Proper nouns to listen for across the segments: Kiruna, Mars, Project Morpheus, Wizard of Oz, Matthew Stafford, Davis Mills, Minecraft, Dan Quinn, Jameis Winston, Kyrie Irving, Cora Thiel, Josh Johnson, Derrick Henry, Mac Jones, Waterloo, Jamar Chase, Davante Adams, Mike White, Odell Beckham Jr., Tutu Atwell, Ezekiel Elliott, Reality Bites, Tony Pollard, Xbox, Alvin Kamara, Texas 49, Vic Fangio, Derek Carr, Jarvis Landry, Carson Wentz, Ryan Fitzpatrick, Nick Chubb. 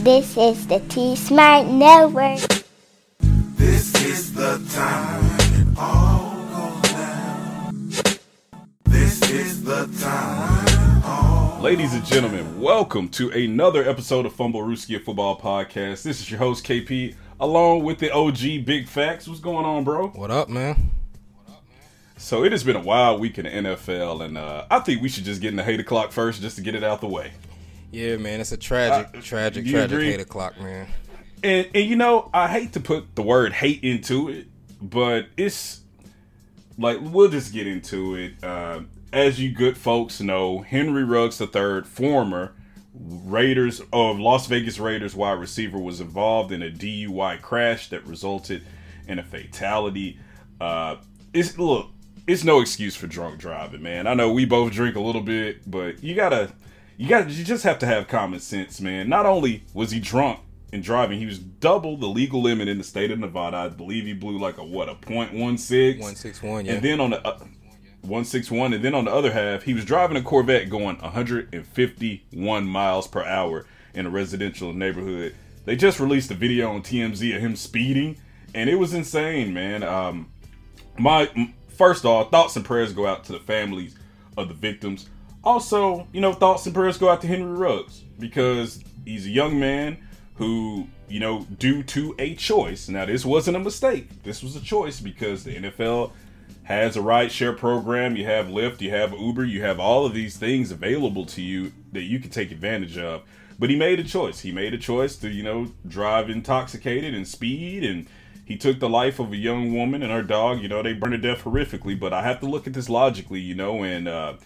This is the T-Smart Network. This is the time all goes down. This is the time all goes. Ladies and gentlemen, welcome to another episode of Fumble Rooski Football Podcast. This is your host, KP, along with the OG Big Facts. What's going on, bro? What up, man? So it has been a wild week in the NFL, and I think we should just get into hate o'clock first just to get it out the way. Yeah, man, it's a tragic hate o'clock, man. And you know, I hate to put the word hate into it, but it's like, we'll just get into it. As you good folks know, Henry Ruggs III, former Las Vegas Raiders wide receiver, was involved in a DUI crash that resulted in a fatality. It's no excuse for drunk driving, man. I know we both drink a little bit, but you just have to have common sense, man. Not only was he drunk and driving, he was double the legal limit in the state of Nevada. I believe he blew a .16? 161, yeah. And then on the 161, and then on the other half, he was driving a Corvette going 151 miles per hour in a residential neighborhood. They just released a video on TMZ of him speeding, and it was insane, man. First of all, thoughts and prayers go out to the families of the victims. Also, you know, thoughts and prayers go out to Henry Ruggs, because he's a young man who, you know, due to a choice. Now, this wasn't a mistake. This was a choice, because the NFL has a rideshare program. You have Lyft, you have Uber, you have all of these things available to you that you can take advantage of. But he made a choice. He made a choice to, you know, drive intoxicated and speed, and he took the life of a young woman and her dog. You know, they burned to death horrifically, but I have to look at this logically, you know, and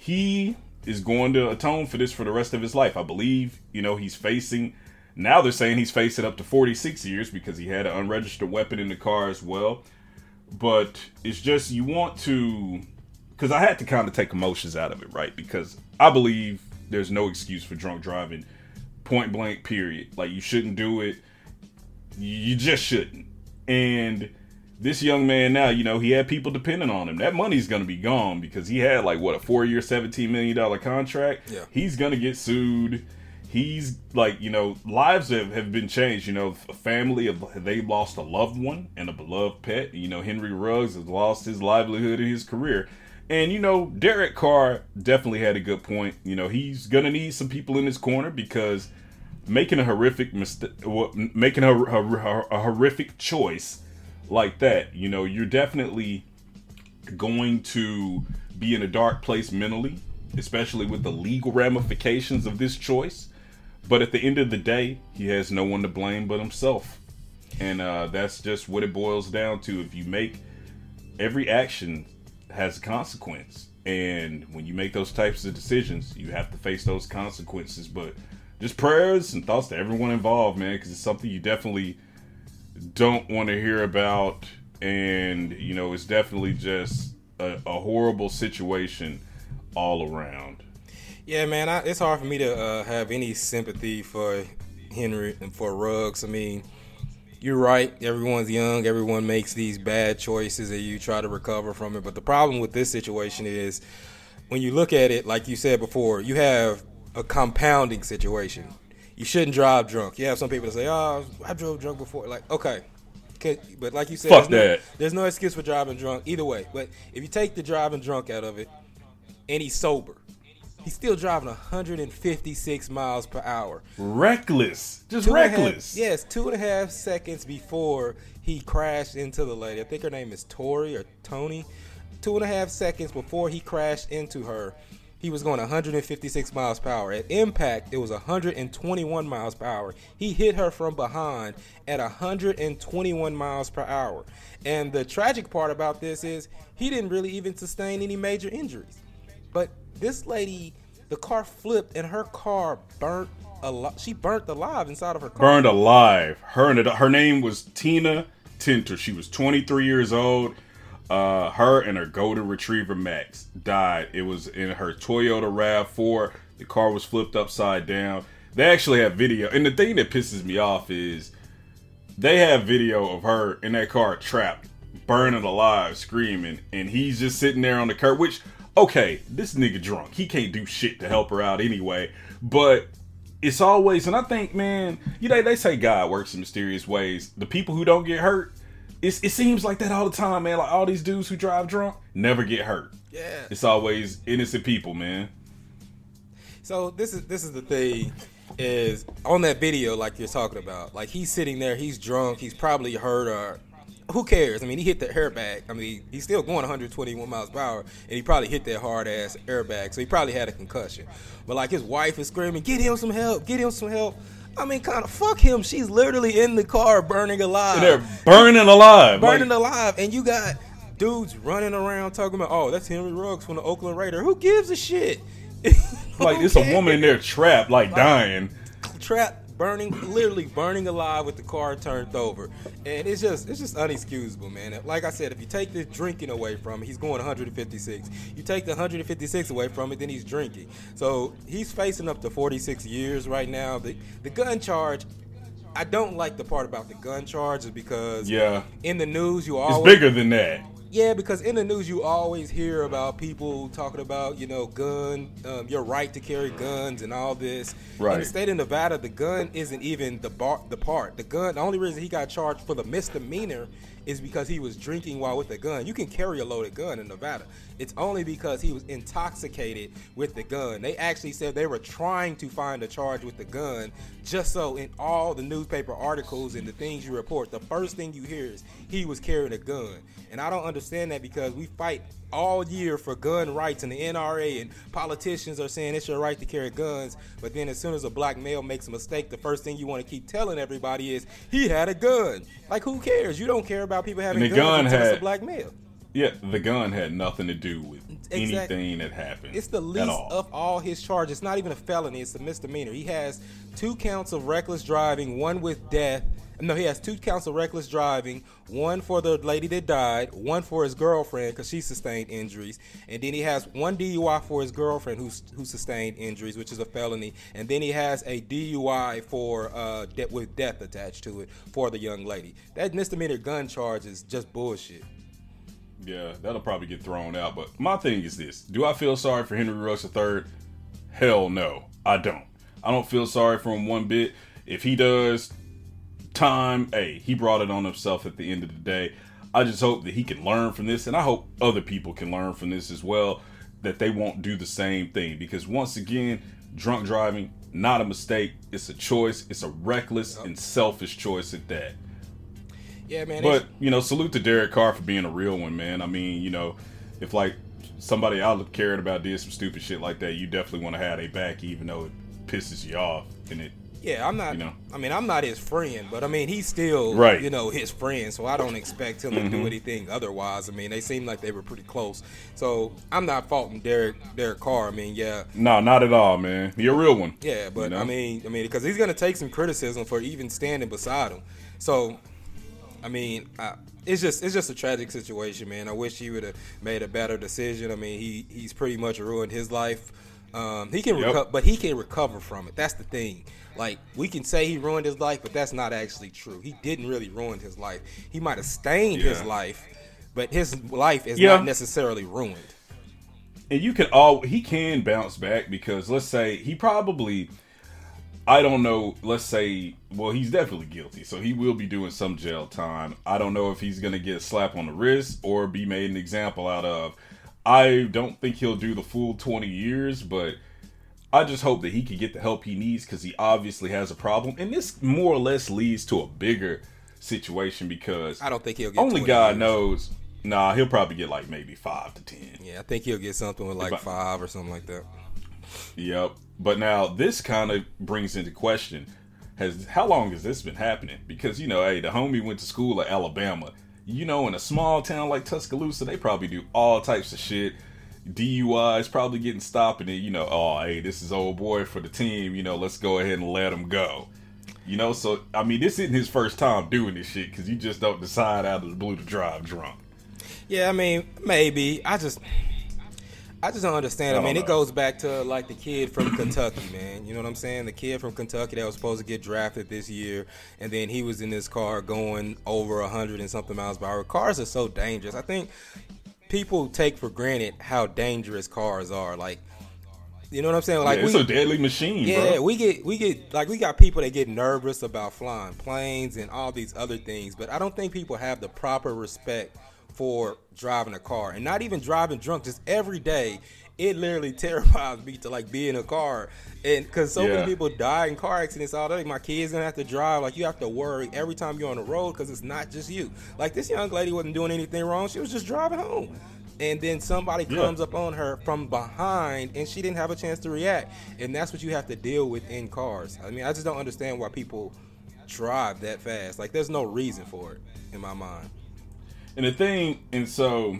he is going to atone for this for the rest of his life. I believe, you know, now they're saying he's facing up to 46 years because he had an unregistered weapon in the car as well. But it's just, because I had to kind of take emotions out of it, right? Because I believe there's no excuse for drunk driving, point blank, period. Like, you shouldn't do it. You just shouldn't. And this young man now, you know, he had people depending on him. That money's going to be gone, because he had a 4-year, $17 million contract. Yeah. He's going to get sued. He's lives have been changed. You know, a family, they lost a loved one and a beloved pet. You know, Henry Ruggs has lost his livelihood and his career. And, you know, Derek Carr definitely had a good point. You know, he's going to need some people in his corner, because making a horrific choice like that, you know, you're definitely going to be in a dark place mentally, especially with the legal ramifications of this choice. But at the end of the day, he has no one to blame but himself. And that's just what it boils down to. If you make, every action has a consequence. And when you make those types of decisions, you have to face those consequences. But just prayers and thoughts to everyone involved, man, because it's something you definitely don't want to hear about. And, you know, it's definitely just a horrible situation all around. Yeah, man, it's hard for me to have any sympathy for Henry and for Ruggs. I mean, you're right. Everyone's young. Everyone makes these bad choices, and you try to recover from it. But the problem with this situation is, when you look at it, like you said before, you have a compounding situation. You shouldn't drive drunk. You have some people that say, "Oh, I drove drunk before." Like, okay, but like you said, fuck that. There's no excuse for driving drunk either way. But if you take the driving drunk out of it, and he's sober, he's still driving 156 miles per hour. Reckless, just reckless. 2.5 seconds before he crashed into the lady. I think her name is Tori or Tony. 2.5 seconds before he crashed into her, he was going 156 miles per hour. At impact, it was 121 miles per hour. He hit her from behind at 121 miles per hour. And the tragic part about this is, he didn't really even sustain any major injuries. But this lady, the car flipped, and her car burnt alive. She burnt alive inside of her car. Burned alive. Her name was Tina Tintor. She was 23 years old. Her and her golden retriever Max died. It was in her Toyota RAV4. The car was flipped upside down. They actually have video. And the thing that pisses me off is, they have video of her in that car trapped, burning alive, screaming. And he's just sitting there on the curb, which, okay, this nigga drunk. He can't do shit to help her out anyway. But it's always, and I think, man, you know, they say God works in mysterious ways. The people who don't get hurt, it seems like that all the time, man. Like all these dudes who drive drunk never get hurt. Yeah, it's always innocent people, man. So this is the thing. Is on that video like you're talking about. Like he's sitting there, he's drunk, he's probably hurt or who cares? I mean, he hit the airbag. I mean, he's still going 121 miles per hour, and he probably hit that hard-ass airbag, so he probably had a concussion. But, like, his wife is screaming, get him some help, get him some help. I mean, kind of fuck him. She's literally in the car burning alive. They're burning alive. Burning alive. And you got dudes running around talking about, oh, that's Henry Ruggs from the Oakland Raiders. Who gives a shit? Like, it's a woman in there trapped, like dying. Trapped, burning, literally burning alive with the car turned over. And it's just unexcusable, man. Like I said, if you take the drinking away from it, he's going 156. You take the 156 away from it, then he's drinking. So he's facing up to 46 years right now. The gun charge, I don't like the part about the gun charge is because in the news you always... It's bigger than that. Yeah, because in the news you always hear about people talking about, you know, gun, your right to carry guns and all this. Right. In the state of Nevada, the gun isn't even the part. The gun, the only reason he got charged for the misdemeanor is because he was drinking while with a gun. You can carry a loaded gun in Nevada. It's only because he was intoxicated with the gun. They actually said they were trying to find a charge with the gun, just so in all the newspaper articles and the things you report, the first thing you hear is he was carrying a gun. And I don't understand that because we fight all year for gun rights and the NRA and politicians are saying it's your right to carry guns. But then as soon as a black male makes a mistake, the first thing you want to keep telling everybody is he had a gun. Like, who cares? You don't care about people having guns until it's a black male. Yeah, the gun had nothing to do with anything that happened. It's the least of all his charges. It's not even a felony. It's a misdemeanor. He has 2 counts of reckless driving, one with death. No, he has 2 counts of reckless driving, one for the lady that died, one for his girlfriend because she sustained injuries, and then he has 1 DUI for his girlfriend who sustained injuries, which is a felony, and then he has a DUI for with death attached to it for the young lady. That misdemeanor gun charge is just bullshit. Yeah, that'll probably get thrown out, but my thing is this. Do I feel sorry for Henry Ruggs III? Hell no, I don't. I don't feel sorry for him one bit. If he does... time, hey, he brought it on himself at the end of the day. I just hope that he can learn from this, and I hope other people can learn from this as well, that they won't do the same thing, because once again, drunk driving, not a mistake. It's a choice. It's a reckless and selfish choice at that. Yeah, man. But, you know, salute to Derek Carr for being a real one, man. I mean, you know, if like somebody I cared about did some stupid shit like that, you definitely want to have their back, even though it pisses you off and it... Yeah, I'm not, you know. I mean, I'm not his friend, but I mean, he's still, right, you know, his friend, so I don't expect him to do anything otherwise. I mean, they seem like they were pretty close, so I'm not faulting Derek Carr. I mean, yeah. No, not at all, man. You're a real one. Yeah, but you know? I mean, because he's going to take some criticism for even standing beside him. So, I mean, it's just a tragic situation, man. I wish he would have made a better decision. I mean, he's pretty much ruined his life. He can recover, but he can recover from it. That's the thing. Like, we can say he ruined his life, but that's not actually true. He didn't really ruin his life. He might have stained his life, but his life is not necessarily ruined. And he can bounce back because let's say he probably, I don't know, let's say, well, he's definitely guilty. So he will be doing some jail time. I don't know if he's going to get a slap on the wrist or be made an example out of. I don't think he'll do the full 20 years, but... I just hope that he can get the help he needs because he obviously has a problem. And this more or less leads to a bigger situation because I don't think he'll get only God years. Knows. Nah, he'll probably get like maybe 5 to 10. Yeah, I think he'll get something with like 5 or something like that. Yep. But now this kind of brings into question how long has this been happening? Because, you know, hey, the homie went to school at Alabama. You know, in a small town like Tuscaloosa, they probably do all types of shit. DUIs probably getting stopped, and then, you know, oh, hey, this is old boy for the team, you know, let's go ahead and let him go. You know, so, I mean, this isn't his first time doing this shit because you just don't decide out of the blue to drive drunk. Yeah, I mean, maybe. I just don't understand. I mean, it goes back to, like, the kid from Kentucky, man. You know what I'm saying? The kid from Kentucky that was supposed to get drafted this year, and then he was in this car going over 100 and something miles per hour. Cars are so dangerous. I think... people take for granted how dangerous cars are. Like, You know what I'm saying? Like, yeah, it's a deadly machine. Yeah, bro. we get like, we got people that get nervous about flying planes and all these other things, but I don't think people have the proper respect for driving a car, and not even driving drunk. Just every day, it literally terrifies me to like be in a car, and because so many people die in car accidents all day. My kids gonna have to drive. Like, you have to worry every time you're on the road because it's not just you. Like, this young lady wasn't doing anything wrong; she was just driving home. And then somebody comes up on her from behind, and she didn't have a chance to react. And that's what you have to deal with in cars. I mean, I just don't understand why people drive that fast. Like, there's no reason for it in my mind. And so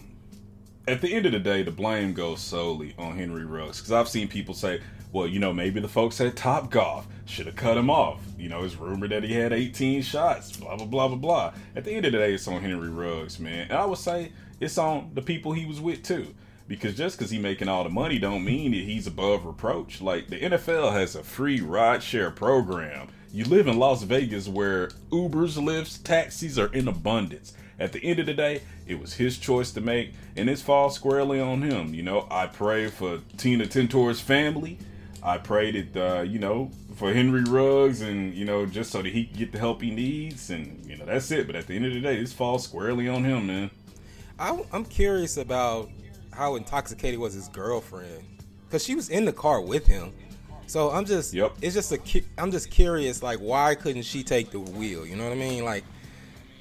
at the end of the day, the blame goes solely on Henry Ruggs. Because I've seen people say, well, you know, maybe the folks at Top Golf should have cut him off. You know, it's rumored that he had 18 shots, blah, blah, blah, blah, blah. At the end of the day, it's on Henry Ruggs, man. And I would say, it's on the people he was with, too. Because just because he's making all the money don't mean that he's above reproach. Like, the NFL has a free rideshare program. You live in Las Vegas where Ubers, Lyfts, taxis are in abundance. At the end of the day, it was his choice to make, and it falls squarely on him. You know, I pray for Tina Tintor's family. I pray that, you know, for Henry Ruggs, and, you know, just so that he can get the help he needs. And, you know, that's it. But at the end of the day, this falls squarely on him, man. I'm curious about how intoxicated was his girlfriend, because she was in the car with him. So I'm just, I'm just curious, like, why couldn't she take the wheel? You know what I mean? Like,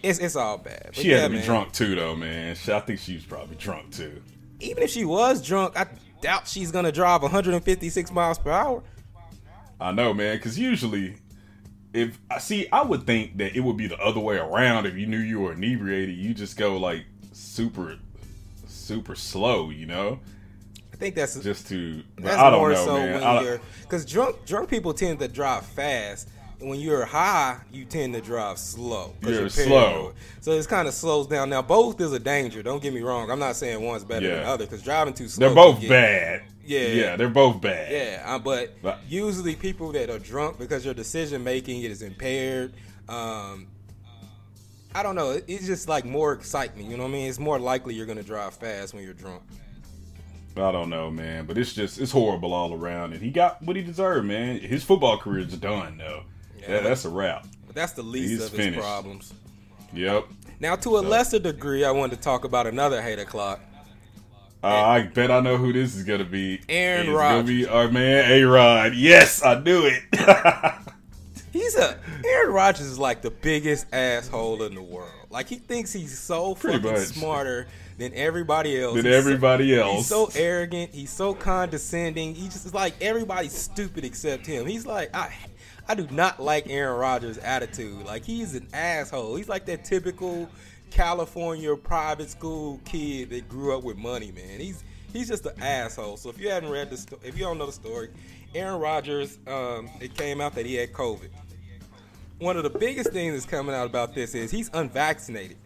it's all bad. But she had to be drunk too, though, man. I think she was probably drunk too. Even if she was drunk, I doubt she's gonna drive 156 miles per hour. I know, man, because usually. I would think that it would be the other way around. If you knew you were inebriated, you just go like super, super slow, you know? I think that's just to. That's I don't more know, so man. When you're, because drunk people tend to drive fast, and when you're high, you tend to drive slow. You're slow, so it kind of slows down. Now, both is a danger. Don't get me wrong. I'm not saying one's better than the other, because driving too slow. They're both bad. Yeah, they're both bad. Yeah, but usually people that are drunk, because your decision making is impaired. I don't know. It's just like more excitement. You know what I mean? It's more likely you're gonna drive fast when you're drunk. I don't know, man. But it's horrible all around, and he got what he deserved, man. His football career is done, though. Yeah, that's a wrap. But that's the least of his problems. Yep. Now, to a lesser degree, I wanted to talk about another hater clock. I bet I know who this is going to be. Aaron Rodgers. It's going to be our man, A-Rod. Yes, I knew it. Aaron Rodgers is like the biggest asshole in the world. Like, he thinks he's so fucking smarter than everybody else. He's so arrogant. He's so condescending. He just is like, everybody's stupid except him. He's like, I do not like Aaron Rodgers' attitude. Like, he's an asshole. He's like that typical California private school kid that grew up with money, man. He's just an asshole. So if you haven't read if you don't know the story, Aaron Rodgers, it came out that he had COVID. One of the biggest things that's coming out about this is he's unvaccinated,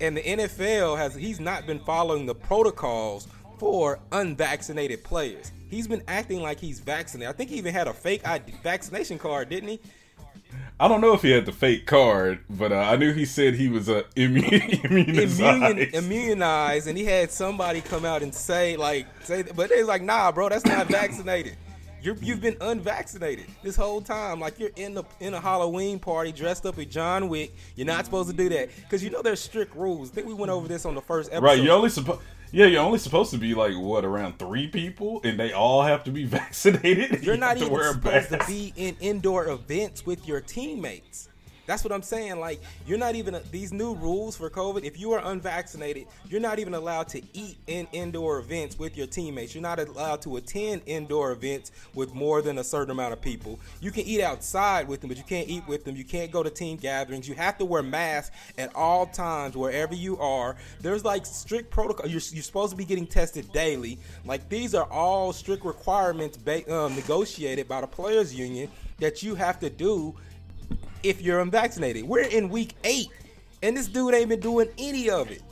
and the NFL he's not been following the protocols for unvaccinated players. He's been acting like he's vaccinated. I think he even had a fake vaccination card, didn't he? I don't know if he had the fake card, but I knew he said he was immunized, and he had somebody come out and say, but they was like, nah, bro, that's not vaccinated. You've been unvaccinated this whole time. Like, you're in a Halloween party dressed up with John Wick. You're not supposed to do that, because you know there's strict rules. I think we went over this on the first episode. Right, you're only supposed to be like around 3 people, and they all have to be vaccinated. You're not even supposed to be in indoor events with your teammates. That's what I'm saying. Like, you're not even these new rules for COVID. If you are unvaccinated, you're not even allowed to eat in indoor events with your teammates. You're not allowed to attend indoor events with more than a certain amount of people. You can eat outside with them, but you can't eat with them. You can't go to team gatherings. You have to wear masks at all times wherever you are. There's like strict protocol. You're supposed to be getting tested daily. Like, these are all strict requirements negotiated by the players union that you have to do if you're unvaccinated. We're in week 8, and this dude ain't been doing any of it.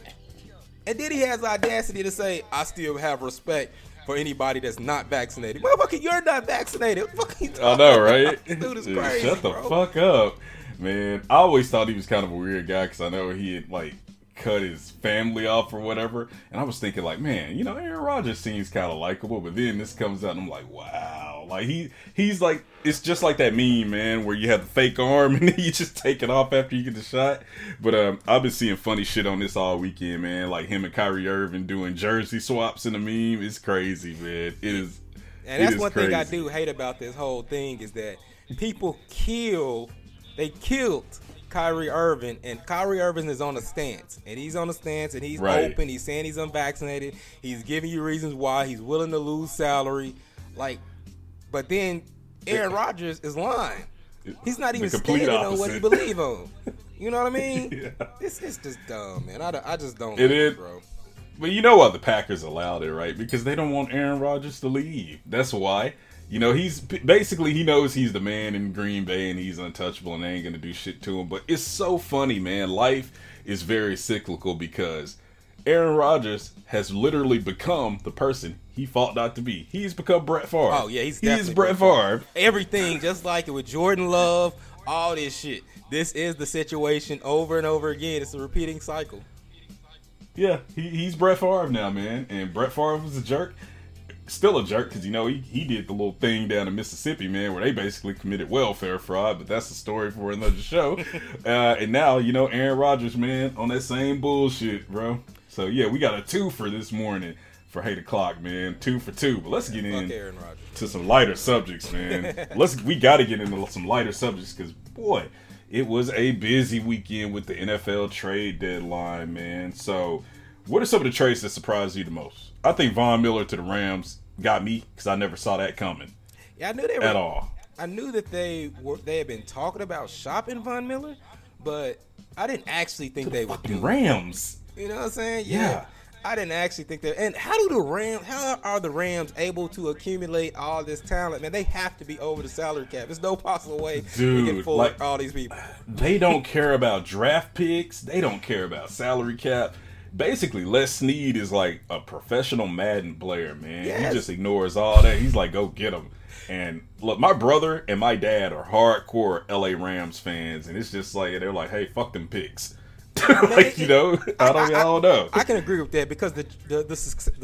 And then he has the audacity to say, I still have respect for anybody that's not vaccinated. Motherfucker, you're not vaccinated. What the fuck are you talking about? I know, right? This dude is crazy, shut the fuck up. Man, I always thought he was kind of a weird guy, because I know he had, like, cut his family off or whatever. And I was thinking like, man, you know, Aaron Rodgers seems kind of likable, but then this comes out and I'm like, wow. Like he's like, it's just like that meme, man, where you have the fake arm and then you just take it off after you get the shot. But I've been seeing funny shit on this all weekend, man. Like him and Kyrie Irving doing jersey swaps in a meme. It's crazy, man. It is. And that's one thing I do hate about this whole thing is that people killed Kyrie Irving, and Kyrie Irving is on a stance, and he's on a stance, and he's right. Open. He's saying he's unvaccinated. He's giving you reasons why he's willing to lose salary. Like, but then Aaron Rodgers is lying. He's not even standing on what he believes on. You know what I mean? Yeah. It's just dumb, man. I just don't like it, bro. But you know why the Packers allowed it, right? Because they don't want Aaron Rodgers to leave. That's why. You know, he's basically, he knows he's the man in Green Bay and he's untouchable and they ain't going to do shit to him. But it's so funny, man. Life is very cyclical because Aaron Rodgers has literally become the person he fought not to be. He's become Brett Favre. Oh, yeah, he's Brett Favre. Everything, just like it with Jordan Love, all this shit. This is the situation over and over again. It's a repeating cycle. Yeah, he's Brett Favre now, man. And Brett Favre was a jerk. Still a jerk because, you know, he did the little thing down in Mississippi, man, where they basically committed welfare fraud, but that's a story for another show. And now, you know, Aaron Rodgers, man, on that same bullshit, bro. So, yeah, we got a two for this morning for 8 o'clock, man. 2 for 2. But let's get in to some lighter subjects, man. We got to get into some lighter subjects because, boy, it was a busy weekend with the NFL trade deadline, man. So, what are some of the trades that surprised you the most? I think Von Miller to the Rams got me because I never saw that coming. Yeah, I knew they were, at all. I knew that they had been talking about shopping Von Miller, but I didn't actually think to they the would do Rams. It. You know what I'm saying? Yeah. I didn't actually think that. And how are the Rams able to accumulate all this talent? Man, they have to be over the salary cap. There's no possible way we can fool like, all these people. They don't care about draft picks. They don't care about salary cap. Basically, Les Snead is like a professional Madden player, man. Yes. He just ignores all that. He's like, go get him. And look, my brother and my dad are hardcore LA Rams fans, and it's just like, they're like, hey, fuck them picks. Like, you know, I don't know. I can agree with that because the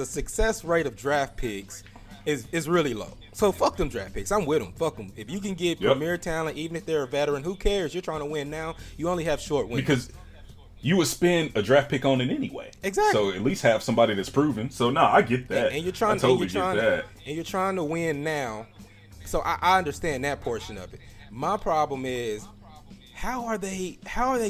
success rate of draft picks is really low. So fuck them draft picks. I'm with them. Fuck them. If you can get premier talent, even if they're a veteran, who cares? You're trying to win now. You only have short wins. Because you would spend a draft pick on it anyway. Exactly. So at least have somebody that's proven. So, I get that. And you're trying to win now. So I understand that portion of it. My problem is, how are they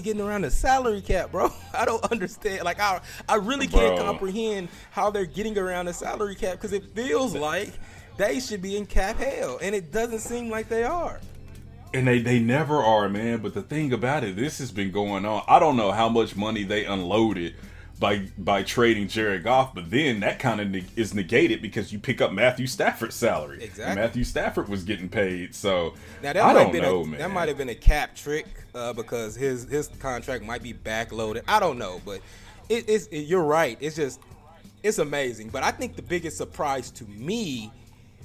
getting around the salary cap, bro? I don't understand. Like, I really can't comprehend how they're getting around the salary cap because it feels like they should be in cap hell, and it doesn't seem like they are. And they never are, man. But the thing about it, this has been going on. I don't know how much money they unloaded by trading Jared Goff, but then that kind of is negated because you pick up Matthew Stafford's salary. Exactly. And Matthew Stafford was getting paid, so now that I don't know, man. That might have been a cap trick because his contract might be backloaded. I don't know, but it's you're right. It's just it's amazing. But I think the biggest surprise to me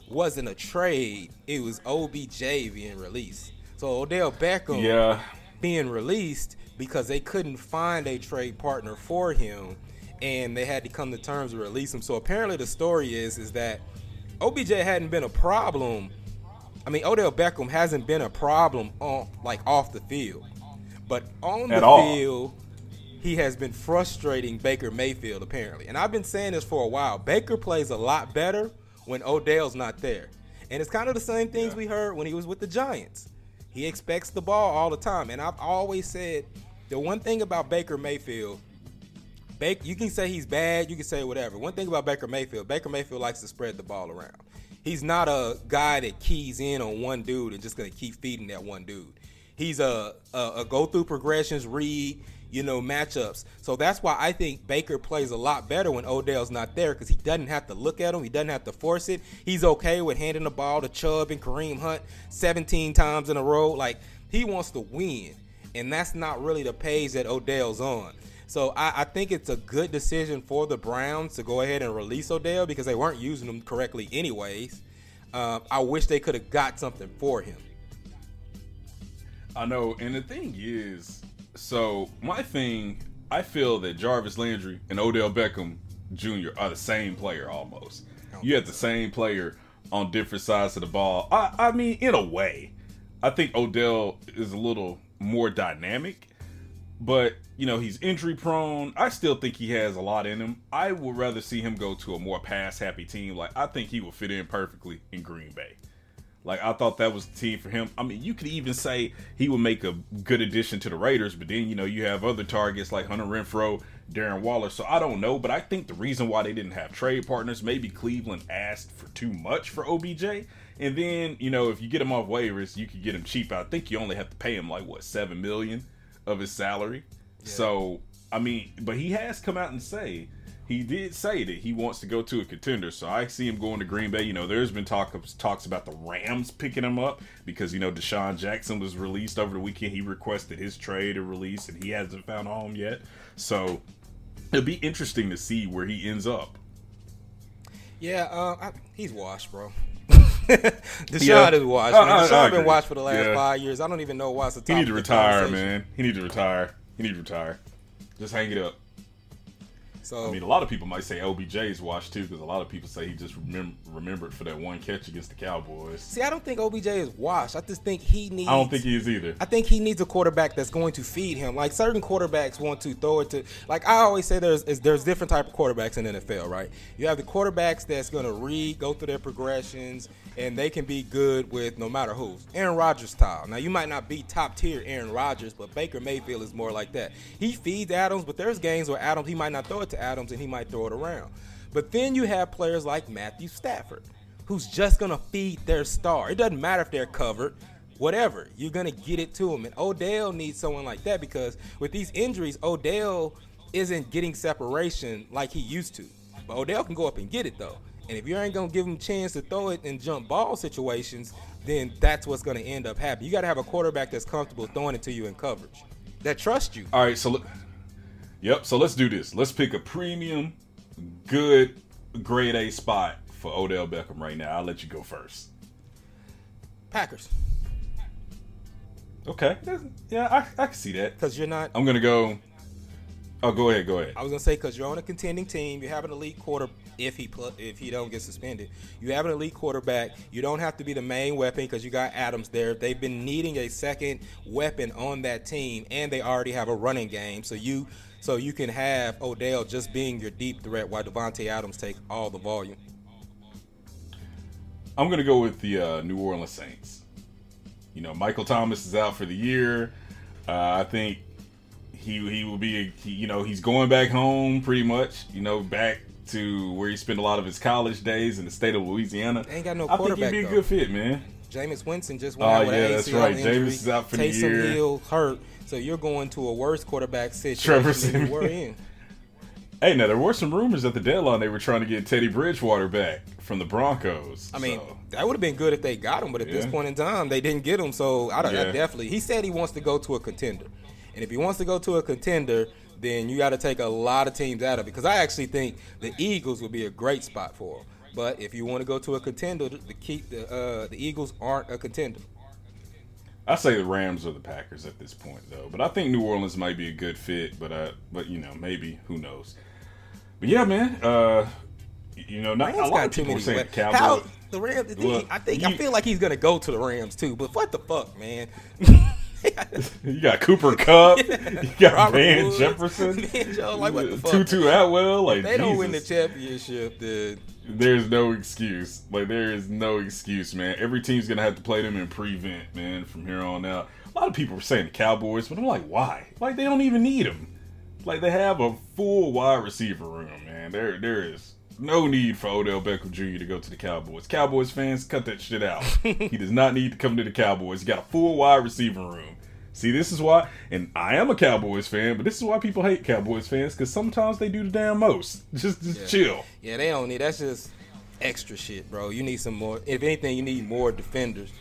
wasn't a trade. It was OBJ being released. So Odell Beckham being released because they couldn't find a trade partner for him, and they had to come to terms to release him. So apparently the story is that OBJ hadn't been a problem. I mean, Odell Beckham hasn't been a problem off the field. But on the field, he has been frustrating Baker Mayfield apparently. And I've been saying this for a while. Baker plays a lot better when Odell's not there. And it's kind of the same things we heard when he was with the Giants. He expects the ball all the time. And I've always said the one thing about Baker Mayfield, you can say he's bad, you can say whatever. One thing about Baker Mayfield likes to spread the ball around. He's not a guy that keys in on one dude and just going to keep feeding that one dude. He's a go-through progressions, read, matchups. So that's why I think Baker plays a lot better when Odell's not there because he doesn't have to look at him. He doesn't have to force it. He's okay with handing the ball to Chubb and Kareem Hunt 17 times in a row. Like, he wants to win, and that's not really the page that Odell's on. So I think it's a good decision for the Browns to go ahead and release Odell because they weren't using him correctly anyways. I wish they could have got something for him. I know, and the thing is, so my thing I feel that Jarvis Landry and Odell Beckham Jr. are the same player almost. You have the same player on different sides of the ball. I mean, in a way, I think Odell is a little more dynamic, but, you know, he's injury prone. I still think he has a lot in him. I would rather see him go to a more pass happy team. Like, I think he would fit in perfectly in Green Bay. Like, I thought that was the team for him. I mean, you could even say he would make a good addition to the Raiders, but then, you know, you have other targets like Hunter Renfrow, Darren Waller. So I don't know, but I think the reason why they didn't have trade partners, maybe Cleveland asked for too much for OBJ. And then, you know, if you get him off waivers, you could get him cheap. I think you only have to pay him like, what, $7 million of his salary. Yeah. So, I mean, but he has come out and say, he did say that he wants to go to a contender, so I see him going to Green Bay. You know, there's been talks about the Rams picking him up because, you know, Deshaun Jackson was released over the weekend. He requested his trade and release, and he hasn't found a home yet. So it'll be interesting to see where he ends up. Yeah, he's washed, bro. Deshaun is washed. Deshaun's been washed for the last 5 years. I don't even know why it's a topic. He need to retire, man. He need to retire. Just hang it up. So, I mean, a lot of people might say OBJ is washed, too, because a lot of people say he just remembered for that one catch against the Cowboys. See, I don't think OBJ is washed. I just think he needs... I don't think he is either. I think he needs a quarterback that's going to feed him. Like, certain quarterbacks want to throw it to... Like, I always say there's different type of quarterbacks in the NFL, right? You have the quarterbacks that's going to go through their progressions, and they can be good with no matter who. Aaron Rodgers style. Now, you might not be top-tier Aaron Rodgers, but Baker Mayfield is more like that. He feeds Adams, but there's games where Adams, he might not throw it to Adams and he might throw it around. But then you have players like Matthew Stafford, who's just going to feed their star. It doesn't matter if they're covered, whatever. You're going to get it to him. And Odell needs someone like that because with these injuries, Odell isn't getting separation like he used to. But Odell can go up and get it, though. And if you ain't going to give him a chance to throw it in jump ball situations, then that's what's going to end up happening. You got to have a quarterback that's comfortable throwing it to you in coverage, that trusts you. All right, so look. Yep, so let's do this. Let's pick a premium, good, grade A spot for Odell Beckham right now. I'll let you go first. Packers. Okay. Yeah, I can see that. Because you're not... I'm going to go... Oh, go ahead. I was going to say because you're on a contending team. You have an elite quarterback if he don't get suspended. You have an elite quarterback. You don't have to be the main weapon because you got Adams there. They've been needing a second weapon on that team, and they already have a running game. So you can have Odell just being your deep threat while Davante Adams take all the volume. I'm going to go with the New Orleans Saints. You know, Michael Thomas is out for the year. I think he will be, you know, he's going back home pretty much, you know, back to where he spent a lot of his college days in the state of Louisiana. Ain't got no quarterback, I think he'd be a good fit, man. Jameis Winston just went out with an ACL injury. Oh, yeah, that's right. Jameis is out for the year. Taysom Hill hurt. So you're going to a worse quarterback situation than you were in. Hey, now, there were some rumors at the deadline they were trying to get Teddy Bridgewater back from the Broncos. I mean, that would have been good if they got him, but at this point in time, they didn't get him. So I definitely – he said he wants to go to a contender. And if he wants to go to a contender, then you got to take a lot of teams out of it because I actually think the Eagles would be a great spot for him. But if you want to go to a contender, the Eagles aren't a contender. I say the Rams or the Packers at this point, though. But I think New Orleans might be a good fit. But you know, maybe, who knows? But yeah, man, you know, not a lot of people are saying the Cowboys. The Rams? Well, I feel like he's gonna go to the Rams too. But what the fuck, man? You got Cooper Kupp, you got Robert Van Woods, Jefferson, Joe, like what the fuck? Tutu Atwell. Like, if they don't win the championship, dude. There's no excuse. Like, there is no excuse, man. Every team's going to have to play them in prevent, man, from here on out. A lot of people were saying the Cowboys, but I'm like, why? Like, they don't even need them. Like, they have a full wide receiver room, man. There is no need for Odell Beckham Jr. to go to the Cowboys. Cowboys fans, cut that shit out. He does not need to come to the Cowboys. He got a full wide receiver room. See, this is why, and I am a Cowboys fan, but this is why people hate Cowboys fans, because sometimes they do the damn most. Just chill. Yeah, they don't need, that's just extra shit, bro. You need some more, if anything, you need more defenders.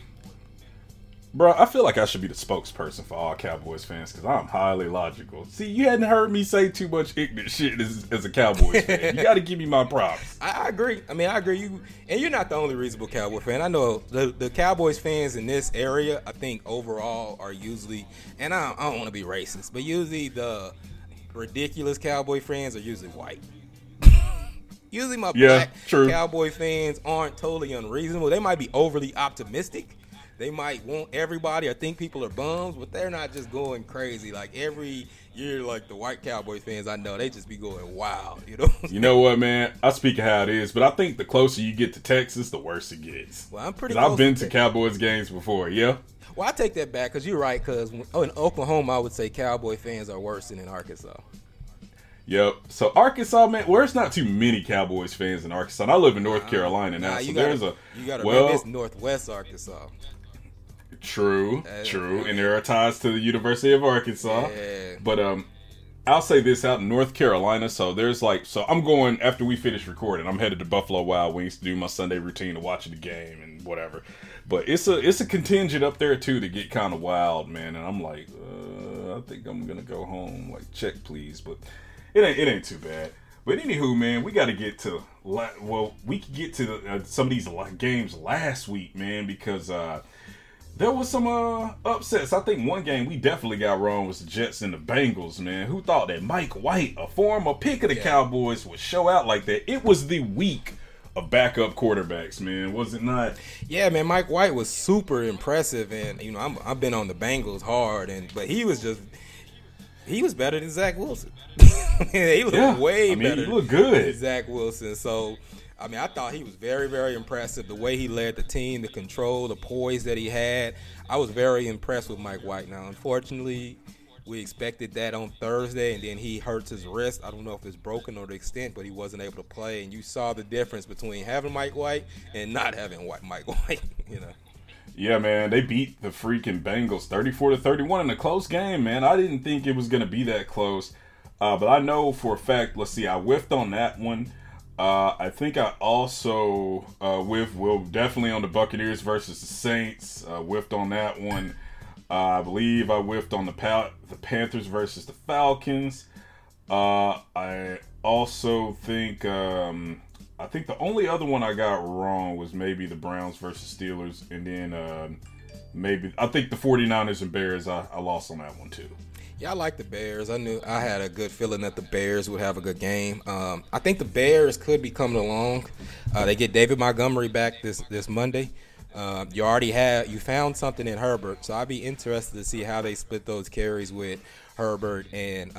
Bro, I feel like I should be the spokesperson for all Cowboys fans, because I'm highly logical. See, you hadn't heard me say too much ignorant shit as a Cowboys fan. You got to give me my props. I agree. I mean, I agree. And you're not the only reasonable Cowboy fan. I know the Cowboys fans in this area, I think, overall are usually, and I don't want to be racist, but usually the ridiculous Cowboy fans are usually white. Usually my black Cowboy fans aren't totally unreasonable. They might be overly optimistic. They might want everybody or think people are bums, but they're not just going crazy. Like every year, like the white Cowboy fans I know, they just be going wild. You know what I'm saying? You know what, man? I speak of how it is, but I think the closer you get to Texas, the worse it gets. Well, I'm pretty close. I've been to Cowboys games before, yeah? Well, I take that back because you're right, because in Oklahoma, I would say Cowboy fans are worse than in Arkansas. Yep. So Arkansas, man, there's not too many Cowboys fans in Arkansas. And I live in North Carolina now, so you gotta remember it's Northwest Arkansas. True. And there are ties to the University of Arkansas. Yeah. But I'll say this out in North Carolina. So there's I'm going after we finish recording. I'm headed to Buffalo Wild Wings to do my Sunday routine to watch the game and whatever. But it's a contingent up there too to get kind of wild, man. And I'm like, I think I'm gonna go home. Like, check please, but. It ain't too bad. But anywho, man, we got to get to... Well, we can get to some of these games last week, man, because there was some upsets. I think one game we definitely got wrong was the Jets and the Bengals, man. Who thought that Mike White, a former pick of the Cowboys, would show out like that? It was the week of backup quarterbacks, man. Was it not? Yeah, man, Mike White was super impressive. And, you know, I've been on the Bengals hard, but he was just... He was better than Zach Wilson. He looked better. He looked good than Zach Wilson. So, I mean, I thought he was very, very impressive. The way he led the team, the control, the poise that he had. I was very impressed with Mike White. Now, unfortunately, we expected that on Thursday, and then he hurts his wrist. I don't know if it's broken or the extent, but he wasn't able to play. And you saw the difference between having Mike White and not having Mike White, you know. Yeah, man, they beat the freaking Bengals 34-31 in a close game, man. I didn't think it was going to be that close. But I know for a fact, let's see, I whiffed on that one. I think I also whiffed, well, definitely on the Buccaneers versus the Saints. Whiffed on that one. I believe I whiffed on the Panthers versus the Falcons. I also think... I think the only other one I got wrong was maybe the Browns versus Steelers. And then I think the 49ers and Bears, I lost on that one too. Yeah, I like the Bears. I had a good feeling that the Bears would have a good game. I think the Bears could be coming along. They get David Montgomery back this Monday. You found something in Herbert. So I'd be interested to see how they split those carries with Herbert and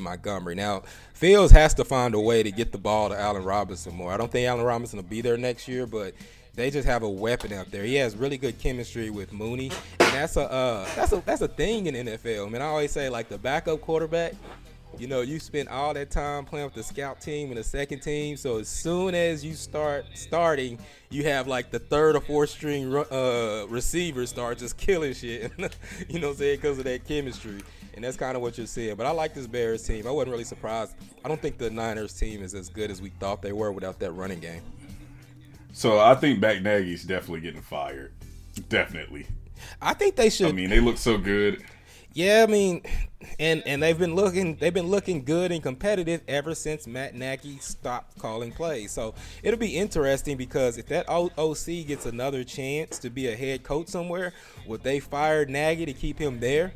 Montgomery. Now, Fields has to find a way to get the ball to Allen Robinson more. I don't think Allen Robinson will be there next year, but they just have a weapon out there. He has really good chemistry with Mooney, and that's a thing in the NFL. I mean, I always say, like, the backup quarterback, you know, you spend all that time playing with the scout team and the second team, so as soon as you start starting, you have, like, the third or fourth string receivers start just killing shit, you know what I'm saying, because of that chemistry. And that's kind of what you're seeing. But I like this Bears team. I wasn't really surprised. I don't think the Niners team is as good as we thought they were without that running game. So I think Matt Nagy's definitely getting fired. Definitely. I think they should. I mean, they look so good. Yeah, I mean, and they've been looking good and competitive ever since Matt Nagy stopped calling plays. So it'll be interesting because if that OC gets another chance to be a head coach somewhere, would they fire Nagy to keep him there?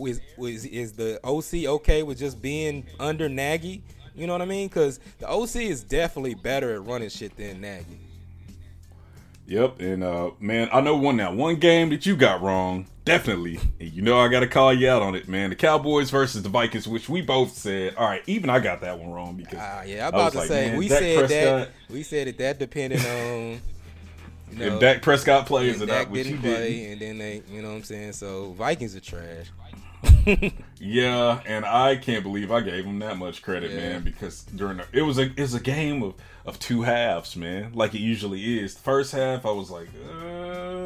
Is the OC okay with just being under Nagy? You know what I mean? Because the OC is definitely better at running shit than Nagy. Yep, and man, I know one game that you got wrong, definitely. And you know I got to call you out on it, man. The Cowboys versus the Vikings, which we both said. All right, even I got that one wrong because we said that depending on. You know, if Dak Prescott plays it out, which he didn't. And then they, you know what I'm saying? So, Vikings are trash. Yeah, and I can't believe I gave them that much credit, man, because it was a game of two halves, man, like it usually is. The first half, I was like,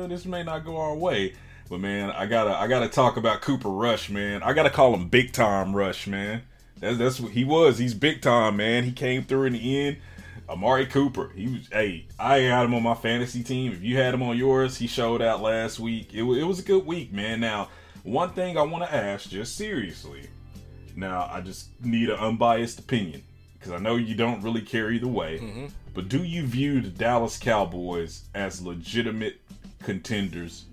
this may not go our way. But, man, I gotta talk about Cooper Rush, man. I got to call him Big Time Rush, man. That's what he was. He's big time, man. He came through in the end. Amari Cooper, I had him on my fantasy team. If you had him on yours, he showed out last week. It was a good week, man. Now, one thing I want to ask, just seriously. Now, I just need an unbiased opinion because I know you don't really care either way. Mm-hmm. But do you view the Dallas Cowboys as legitimate contenders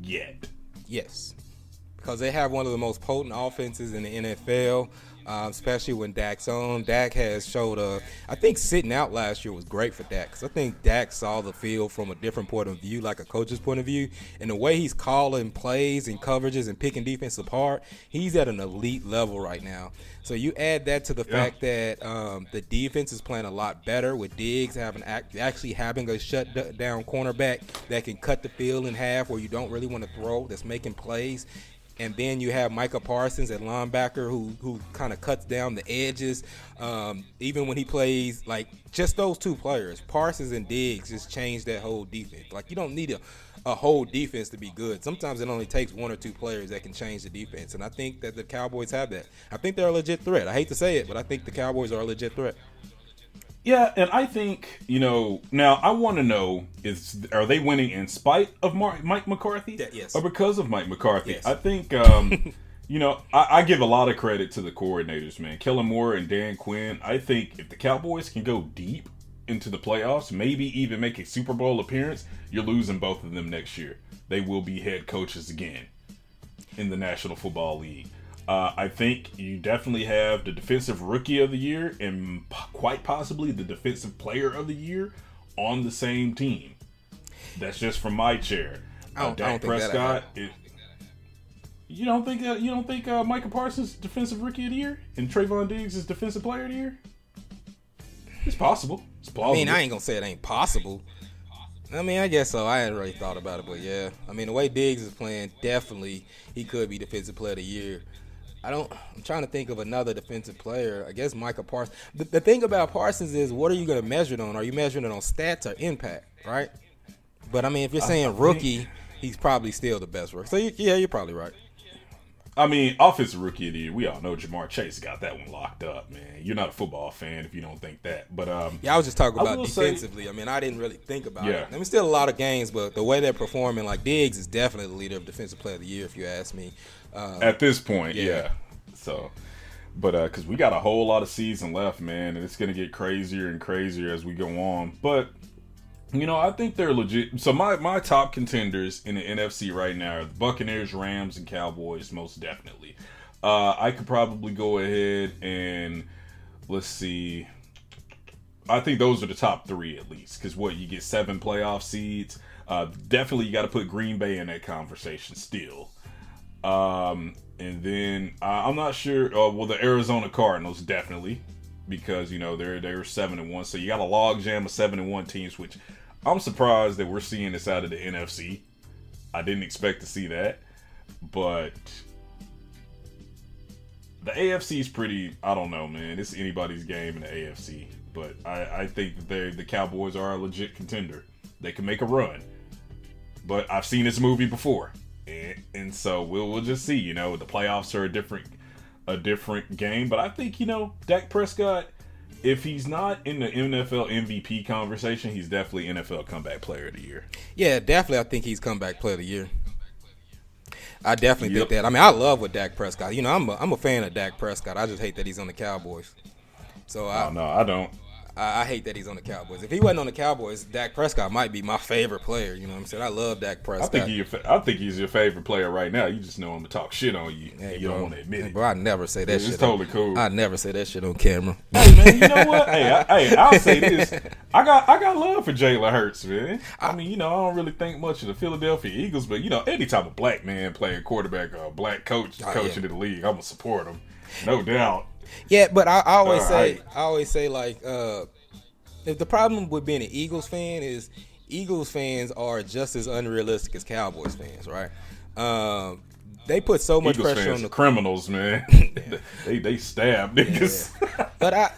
yet? Yes. because they have one of the most potent offenses in the NFL, especially when Dak's on. Dak has showed I think sitting out last year was great for Dak, because I think Dak saw the field from a different point of view, like a coach's point of view. And the way he's calling plays and coverages and picking defense apart, he's at an elite level right now. So you add that to the fact that the defense is playing a lot better with Diggs actually having a shut-down cornerback that can cut the field in half where you don't really want to throw, that's making plays. And then you have Micah Parsons at linebacker who kind of cuts down the edges. Even when he plays, like, just those two players, Parsons and Diggs, just change that whole defense. Like, you don't need a whole defense to be good. Sometimes it only takes one or two players that can change the defense. And I think that the Cowboys have that. I think they're a legit threat. I hate to say it, but I think the Cowboys are a legit threat. Yeah, and I think, now I want to know, are they winning in spite of Mike McCarthy? Yes. Or because of Mike McCarthy? Yes. I think, I give a lot of credit to the coordinators, man. Kellen Moore and Dan Quinn. I think if the Cowboys can go deep into the playoffs, maybe even make a Super Bowl appearance, you're losing both of them next year. They will be head coaches again in the National Football League. I think you definitely have the Defensive Rookie of the Year and quite possibly the Defensive Player of the Year on the same team. That's just from my chair. Dak Prescott. You don't think that? You don't think Micah Parsons is Defensive Rookie of the Year and Trevon Diggs is Defensive Player of the Year? It's possible. It's plausible. I mean, I ain't gonna say it ain't possible. I mean, I guess so. I hadn't really thought about it, but yeah. I mean, the way Diggs is playing, definitely he could be Defensive Player of the Year. I'm trying to think of another defensive player. I guess Micah Parsons. The thing about Parsons is, what are you going to measure it on? Are you measuring it on stats or impact, right? But, I mean, if you're saying rookie, he's probably still the best rookie. So, you're probably right. I mean, offensive rookie of the year, we all know Jamar Chase got that one locked up, man. You're not a football fan if you don't think that. But I was just talking about defensively. I mean, I didn't really think about it. I mean, still a lot of games, but the way they're performing, like Diggs is definitely the leader of defensive player of the year, if you ask me. At this point, So, but because we got a whole lot of season left, man, and it's going to get crazier and crazier as we go on. But, I think they're legit. So my top contenders in the NFC right now are the Buccaneers, Rams, and Cowboys, most definitely. I could probably go ahead and, let's see, I think those are the top three at least, because you get 7 playoff seeds. Definitely you got to put Green Bay in that conversation still. And then I'm not sure. The Arizona Cardinals definitely, because they're 7-1. So you got a logjam of 7-1 teams, which I'm surprised that we're seeing this out of the NFC. I didn't expect to see that, but the AFC is pretty. I don't know, man. It's anybody's game in the AFC, but I think that the Cowboys are a legit contender. They can make a run, but I've seen this movie before. And so we'll just see, the playoffs are a different game. But I think, Dak Prescott, if he's not in the NFL MVP conversation, he's definitely NFL Comeback Player of the Year. Yeah, definitely. I think he's Comeback Player of the Year. I definitely think that. I mean, I love what Dak Prescott. I'm a fan of Dak Prescott. I just hate that he's on the Cowboys. So no, I don't. I hate that he's on the Cowboys. If he wasn't on the Cowboys, Dak Prescott might be my favorite player. You know what I'm saying? I love Dak Prescott. I think he's your favorite player right now. You just know him to talk shit on you. Hey, you don't want to admit it. Bro, I never say that shit. It's totally cool. I never say that shit on camera. Hey, man, you know what? Hey, I'll say this. I got love for Jalen Hurts, man. I mean, I don't really think much of the Philadelphia Eagles, but, any type of black man playing quarterback or a black coach coaching in the league, I'm going to support him. No doubt. Yeah, but I always say, like, if the problem with being an Eagles fan is Eagles fans are just as unrealistic as Cowboys fans, right? They put so much Eagles pressure on the criminals, man. They stab niggas. Yeah. But I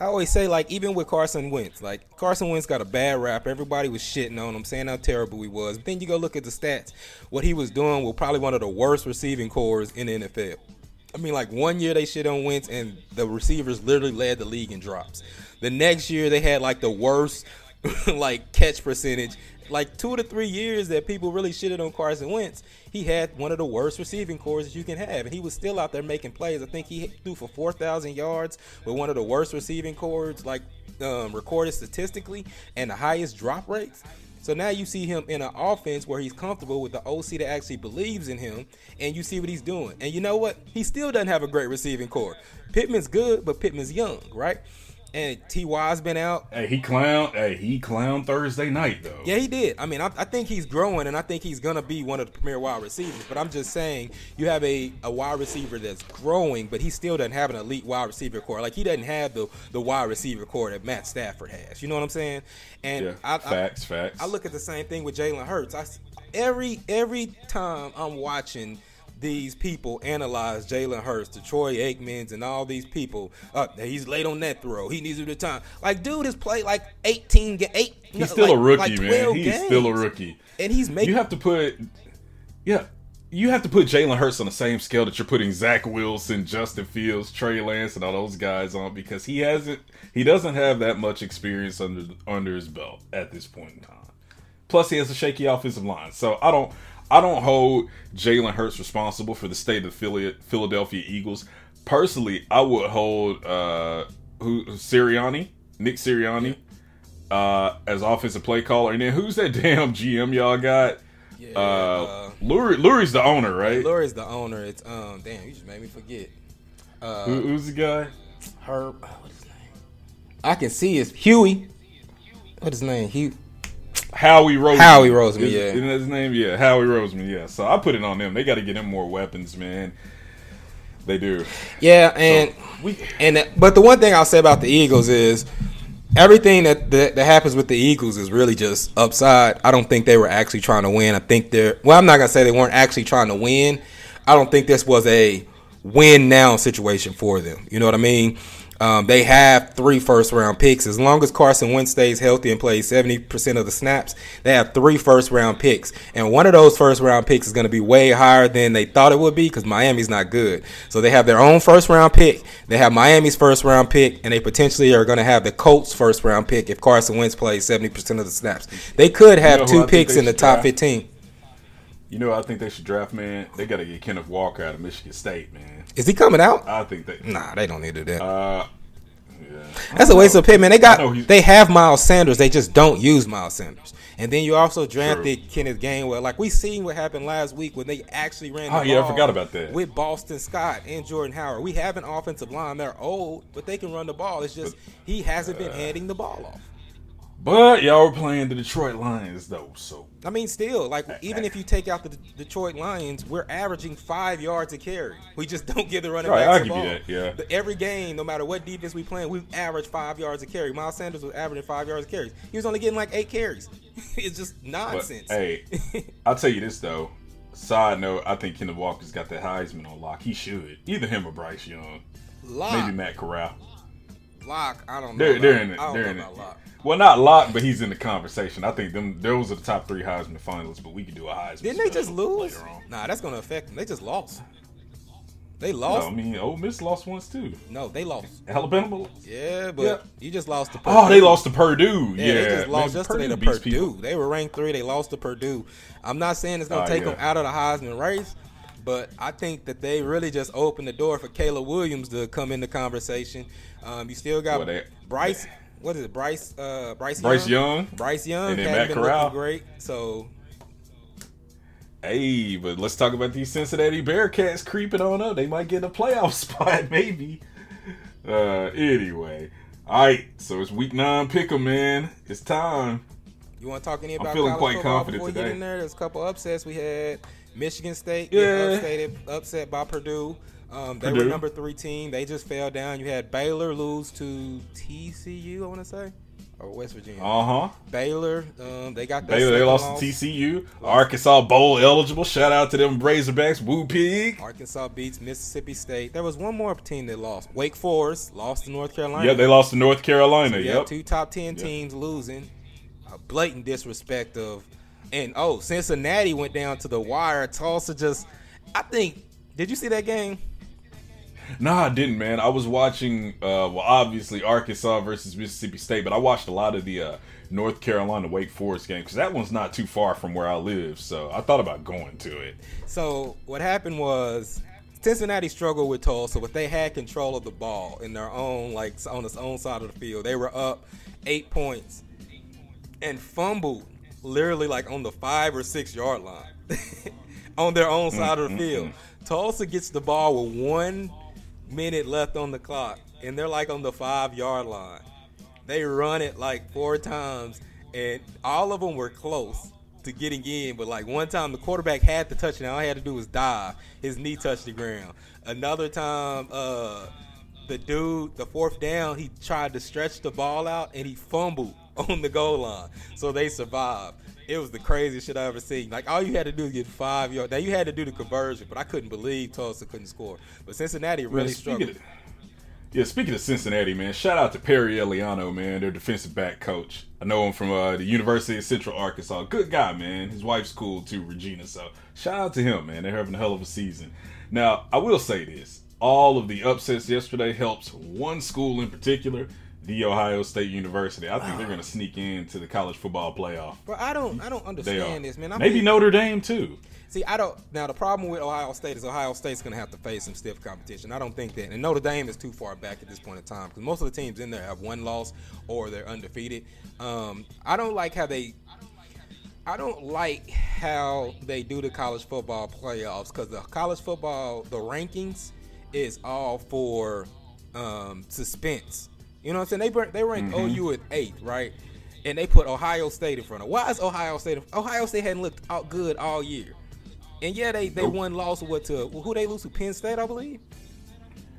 always say, like, even with Carson Wentz, got a bad rap. Everybody was shitting on him, saying how terrible he was. But then you go look at the stats. What he was doing was probably one of the worst receiving cores in the NFL. I mean, like, one year they shit on Wentz and the receivers literally led the league in drops. The next year they had, like, the worst, like, catch percentage. Like, 2 to 3 years that people really shitted on Carson Wentz, he had one of the worst receiving cores that you can have. And he was still out there making plays. I think he threw for 4,000 yards with one of the worst receiving cores, like, recorded statistically and the highest drop rates. So now you see him in an offense where he's comfortable with the OC that actually believes in him, and you see what he's doing. And you know what? He still doesn't have a great receiving core. Pittman's good, but Pittman's young, right? And T.Y.'s been out. Hey, he clowned Thursday night, though. Yeah, he did. I mean, I think he's growing, and I think he's going to be one of the premier wide receivers. But I'm just saying you have a wide receiver that's growing, but he still doesn't have an elite wide receiver core. Like, he doesn't have the wide receiver core that Matt Stafford has. You know what I'm saying? And yeah, facts. I look at the same thing with Jalen Hurts. Every time I'm watching these people analyze Jalen Hurts, the Troy Aikmans, and all these people. He's late on that throw. He needs it at time. Like, dude has played like 18 games. He's still a rookie, like man. He's games. Still a rookie. And he's making. You have to put Jalen Hurts on the same scale that you're putting Zach Wilson, Justin Fields, Trey Lance, and all those guys on, because he doesn't have that much experience under his belt at this point in time. Plus, he has a shaky offensive line. So I don't hold Jalen Hurts responsible for the state of the Philadelphia Eagles. Personally, I would hold Nick Sirianni, as offensive play caller. And then who's that damn GM y'all got? Yeah, Lurie's the owner, right? Lurie's the owner. It's damn, you just made me forget. Who's the guy? Herb. What's his name? I can see it's Huey. What's his name? Huey. Howie Roseman, yeah. Isn't that his name? Yeah, Howie Roseman, yeah. So I put it on them. They got to get him more weapons, man. They do. Yeah, but the one thing I'll say about the Eagles is everything that happens with the Eagles is really just upside. I don't think they were actually trying to win. I'm not going to say they weren't actually trying to win. I don't think this was a win now situation for them. You know what I mean? They have 3 first-round picks. As long as Carson Wentz stays healthy and plays 70% of the snaps, they have 3 first-round picks. And one of those first-round picks is going to be way higher than they thought it would be because Miami's not good. So they have their own first-round pick. They have Miami's first-round pick, and they potentially are going to have the Colts' first-round pick if Carson Wentz plays 70% of the snaps. They could have 2 picks in the top 15. You know, I think they should draft, man. They got to get Kenneth Walker out of Michigan State, man. Is he coming out? I think they. Nah, they don't need to do that. Yeah. That's a waste of pit, man. They have Miles Sanders. They just don't use Miles Sanders. And then you also drafted Kenneth Gainwell. Like, we seen what happened last week when they actually ran the ball. I forgot about that. With Boston Scott and Jordan Howard. We have an offensive line. They're old, but they can run the ball. It's just he hasn't been handing the ball off. But y'all were playing the Detroit Lions, though, so. I mean, still, like, even if you take out the Detroit Lions, we're averaging 5 yards a carry. We just don't give the running backs the ball. I'll give you that, yeah. Every game, no matter what defense we playing, we average 5 yards a carry. Miles Sanders was averaging 5 yards a carry. He was only getting, like, 8 carries. It's just nonsense. But, hey, I'll tell you this, though. Side note, I think Kenneth Walker's got that Heisman on lock. He should. Either him or Bryce Young. Lock. Maybe Matt Corral. Lock, I don't know. They're in it. Lock. Well, not Lock, but he's in the conversation. I think those are the top 3 Heisman finalists, but we could do a Heisman. Didn't they just lose? Nah, that's going to affect them. They just lost. They lost. No, I mean, Ole Miss lost once, too. No, they lost. Alabama lost. Yeah, but you just lost to Purdue. Oh, they lost to Purdue. Yeah, they just lost yesterday to Purdue. They were ranked 3. They lost to Purdue. I'm not saying it's going to take them out of the Heisman race, but I think that they really just opened the door for Caleb Williams to come in the conversation. You still got Bryce. What is it? Bryce Young. And then Matt Corral. Great. So. Hey, but let's talk about these Cincinnati Bearcats creeping on up. They might get a playoff spot, maybe. Anyway. All right. So it's week 9 pick'em, man. It's time. You want to talk any about I'm feeling quite confident before today. You get in there, there's a couple upsets we had. Michigan State upset by Purdue. They were number 3 team. They just fell down. You had Baylor lose to TCU, I want to say, or West Virginia. Baylor, they lost to TCU. Arkansas bowl eligible. Shout out to them Razorbacks. Woo pig. Arkansas beats Mississippi State. There was one more team that lost. Wake Forest lost to North Carolina. Yeah, they lost to North Carolina. So you have 2 top 10 teams losing. A blatant disrespect of. And, Cincinnati went down to the wire. Tulsa did you see that game? No, I didn't, man. I was watching, obviously Arkansas versus Mississippi State, but I watched a lot of the North Carolina-Wake Forest game because that one's not too far from where I live, so I thought about going to it. So what happened was Cincinnati struggled with Tulsa, but they had control of the ball in their own, like on its own side of the field. They were up 8 points and fumbled literally like on the 5 or 6 yard line on their own side of the field. Tulsa gets the ball with 1 minute left on the clock, and they're like on the 5 yard line. They run it like 4 times, and all of them were close to getting in, but like one time the quarterback had the touchdown. All he had to do was dive. His knee touched the ground. Another time, the dude, the fourth down, he tried to stretch the ball out and he fumbled on the goal line. So they survived. It was the craziest shit I ever seen. Like, all you had to do is get 5 yards. Now, you had to do the conversion, but I couldn't believe Tulsa couldn't score. But Cincinnati really struggled. Speaking of Cincinnati, man, shout out to Perry Eliano, man, their defensive back coach. I know him from the University of Central Arkansas. Good guy, man. His wife's cool, too, Regina. So shout out to him, man. They're having a hell of a season. Now, I will say this. All of the upsets yesterday helps one school in particular, The Ohio State University. I think they're going to sneak into the college football playoff. But I don't understand this, man. Maybe Notre Dame too. See, I don't. Now the problem with Ohio State is Ohio State's going to have to face some stiff competition. I don't think that, and Notre Dame is too far back at this point in time because most of the teams in there have one loss or they're undefeated. I don't like how they do the college football playoffs because the college football rankings is all for suspense. You know what I'm saying? They ranked OU at 8th, right? And they put Ohio State in front of. Why is Ohio State? Ohio State hadn't looked out good all year, and yeah, they won, lost what to who they lose to? Penn State, I believe.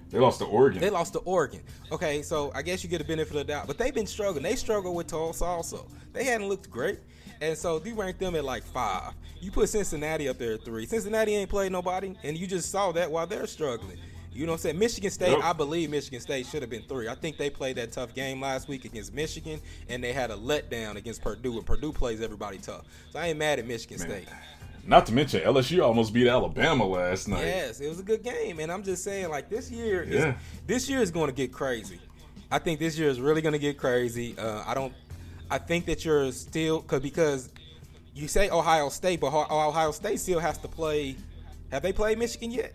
They lost to Oregon. Okay, so I guess you get a benefit of the doubt, but they've been struggling. They struggled with Tulsa also. They hadn't looked great, and so you ranked them at like 5. You put Cincinnati up there at 3. Cincinnati ain't played nobody, and you just saw that while they're struggling. You know what I'm saying? Michigan State, I believe Michigan State should have been 3. I think they played that tough game last week against Michigan, and they had a letdown against Purdue, and Purdue plays everybody tough. So I ain't mad at Michigan State. Not to mention, LSU almost beat Alabama last night. Yes, it was a good game, and I'm just saying, like, this year is going to get crazy. I think this year is really going to get crazy. I think that you're still – because you say Ohio State, but Ohio State still has to play – have they played Michigan yet?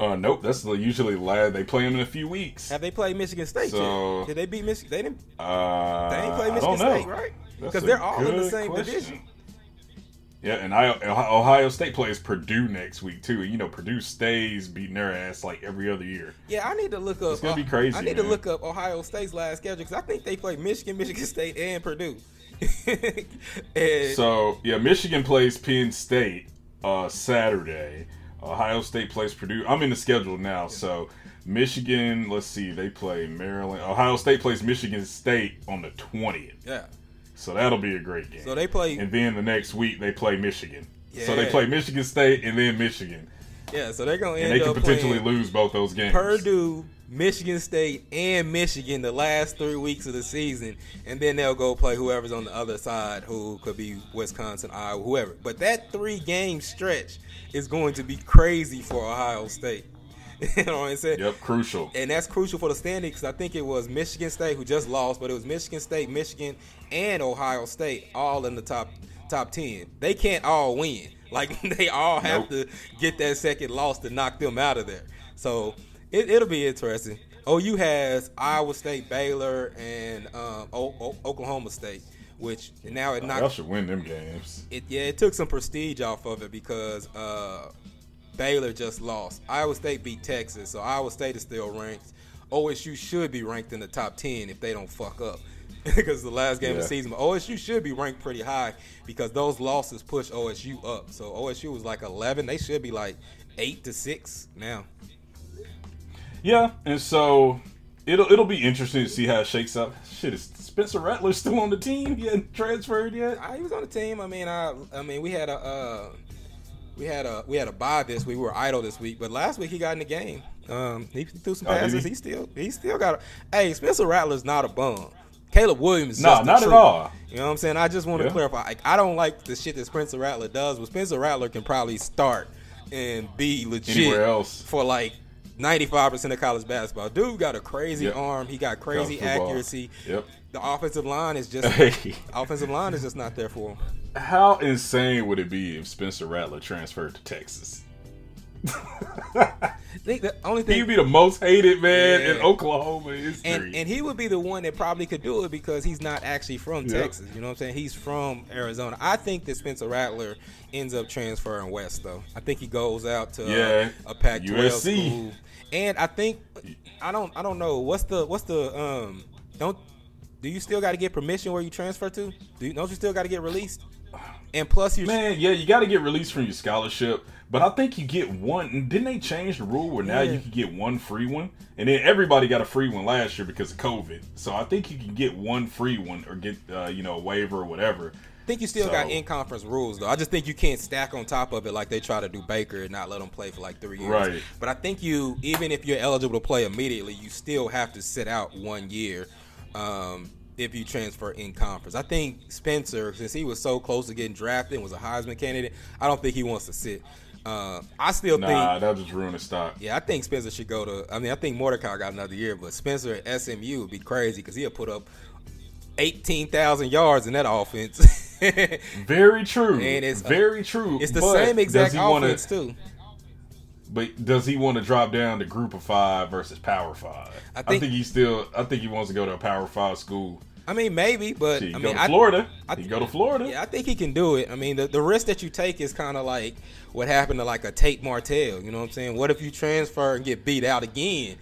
Nope. That's usually they play them in a few weeks. Have they played Michigan State yet? Did they beat Michigan? They didn't. They ain't played Michigan State, right? Because they're all in the same division. Yeah, and Ohio State plays Purdue next week too. You know, Purdue stays beating their ass like every other year. Yeah, I need to look up. It's gonna be crazy. I need to look up Ohio State's last schedule because I think they play Michigan, Michigan State, and Purdue. Michigan plays Penn State Saturday. Ohio State plays Purdue. I'm in the schedule now, so Michigan, let's see, they play Maryland. Ohio State plays Michigan State on the 20th. Yeah. So that'll be a great game. So they play. And then the next week, they play Michigan. Yeah. So they play Michigan State and then Michigan. Yeah, so they're going to end up and they could potentially lose both those games. Purdue, Michigan State, and Michigan the last 3 weeks of the season, and then they'll go play whoever's on the other side, who could be Wisconsin, Iowa, whoever. But that 3-game stretch is going to be crazy for Ohio State. You know what I'm saying? Yep, crucial. And that's crucial for the standings. I think it was Michigan State who just lost, but it was Michigan State, Michigan, and Ohio State all in the top 10. They can't all win. Like, they all have to get that second loss to knock them out of there. So it'll be interesting. OU has Iowa State, Baylor, and Oklahoma State, which now it knocked. Y'all should win them games. It took some prestige off of it because Baylor just lost. Iowa State beat Texas, so Iowa State is still ranked. OSU should be ranked in the top 10 if they don't fuck up. Because the last game of the season, but OSU should be ranked pretty high because those losses push OSU up. So OSU was like 11; they should be like 8 to 6 now. Yeah, and so it'll be interesting to see how it shakes up. Shit, is Spencer Rattler still on the team? He hadn't transferred yet. He was on the team. I mean, we had a bye this week. We were idle this week, but last week he got in the game. He threw some passes. He still got. Hey, Spencer Rattler's not a bum. Caleb Williams. No, not at all. You know what I'm saying? I just want to clarify. Like, I don't like the shit that Spencer Rattler does, but Spencer Rattler can probably start and be legit else. For like 95% of college basketball. Dude got a crazy arm. He got crazy accuracy. Yep. The offensive line is just not there for him. How insane would it be if Spencer Rattler transferred to Texas? He'd be the most hated man in Oklahoma history. And he would be the one that probably could do it because he's not actually from Texas. You know what I'm saying? He's from Arizona. I think that Spencer Rattler ends up transferring west, though. I think he goes out to a Pac-12 USC. School. And I think I don't know do you still got to get permission where you transfer to? Don't you still got to get released? And plus, you got to get released from your scholarship. But I think you get one. Didn't they change the rule where now you can get one free one? And then everybody got a free one last year because of COVID. So I think you can get one free one or get a waiver or whatever. I think you still got in-conference rules, though. I just think you can't stack on top of it like they try to do Baker and not let him play for like 3 years. Right. But I think even if you're eligible to play immediately, you still have to sit out 1 year if you transfer in conference. I think Spencer, since he was so close to getting drafted and was a Heisman candidate, I don't think he wants to sit. I think that'll just ruin his stock. Yeah, I think Spencer should go to. I mean, I think Mordecai got another year, but Spencer at SMU would be crazy because he'll put up 18,000 yards in that offense. Very true. And it's very true. It's the same exact offense too. But does he want to drop down to Group of Five versus Power Five? I think he wants to go to a Power Five school. I mean, maybe, but he go to Florida. He go to Florida. Yeah, I think he can do it. I mean, the risk that you take is kind of like what happened to like a Tate Martell. You know what I'm saying? What if you transfer and get beat out again?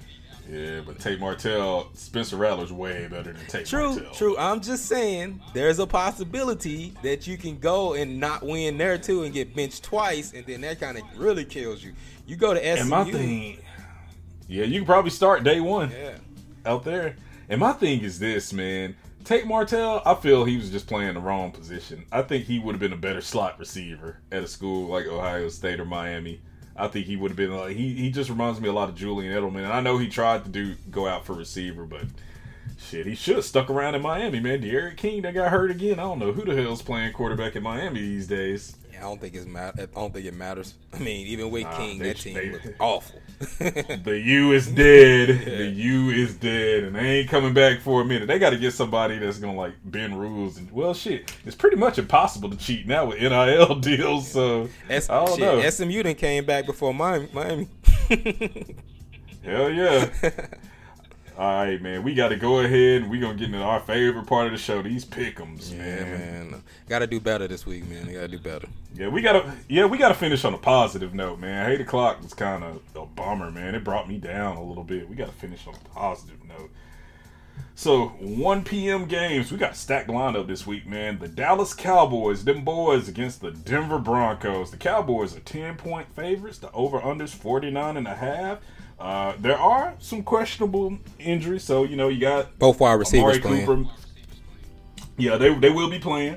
Yeah, but Tate Martell, Spencer Rattler's way better than Tate Martell. True. I'm just saying there's a possibility that you can go and not win there too and get benched twice, and then that kind of really kills you. You go to SMU. And my thing, you can probably start day one out there. And my thing is this, man. Tate Martell, I feel he was just playing the wrong position. I think he would have been a better slot receiver at a school like Ohio State or Miami. I think he would have been like he just reminds me a lot of Julian Edelman. And I know he tried to go out for receiver, but shit, he should have stuck around in Miami, man. De'Aaron King, that got hurt again. I don't know who the hell's playing quarterback in Miami these days. Yeah, I don't think it matters. I mean, even with King, that team looks awful. The U is dead. Yeah. The U is dead, and they ain't coming back for a minute. They got to get somebody that's gonna like bend rules and shit. It's pretty much impossible to cheat now with NIL deals. Yeah. So I don't know. SMU then came back before Miami. Hell yeah. All right, man. We got to go ahead and we're going to get into our favorite part of the show, these pick-ems, man. Got to do better this week, man. We got to finish on a positive note, man. 8 o'clock was kind of a bummer, man. It brought me down a little bit. We got to finish on a positive note. So, 1 p.m. games. We got a stacked lineup this week, man. The Dallas Cowboys, them boys against the Denver Broncos. The Cowboys are 10-point favorites. The over-under's 49.5. There are some questionable injuries, so you got both wide receivers Amari Cooper playing. Yeah, they will be playing.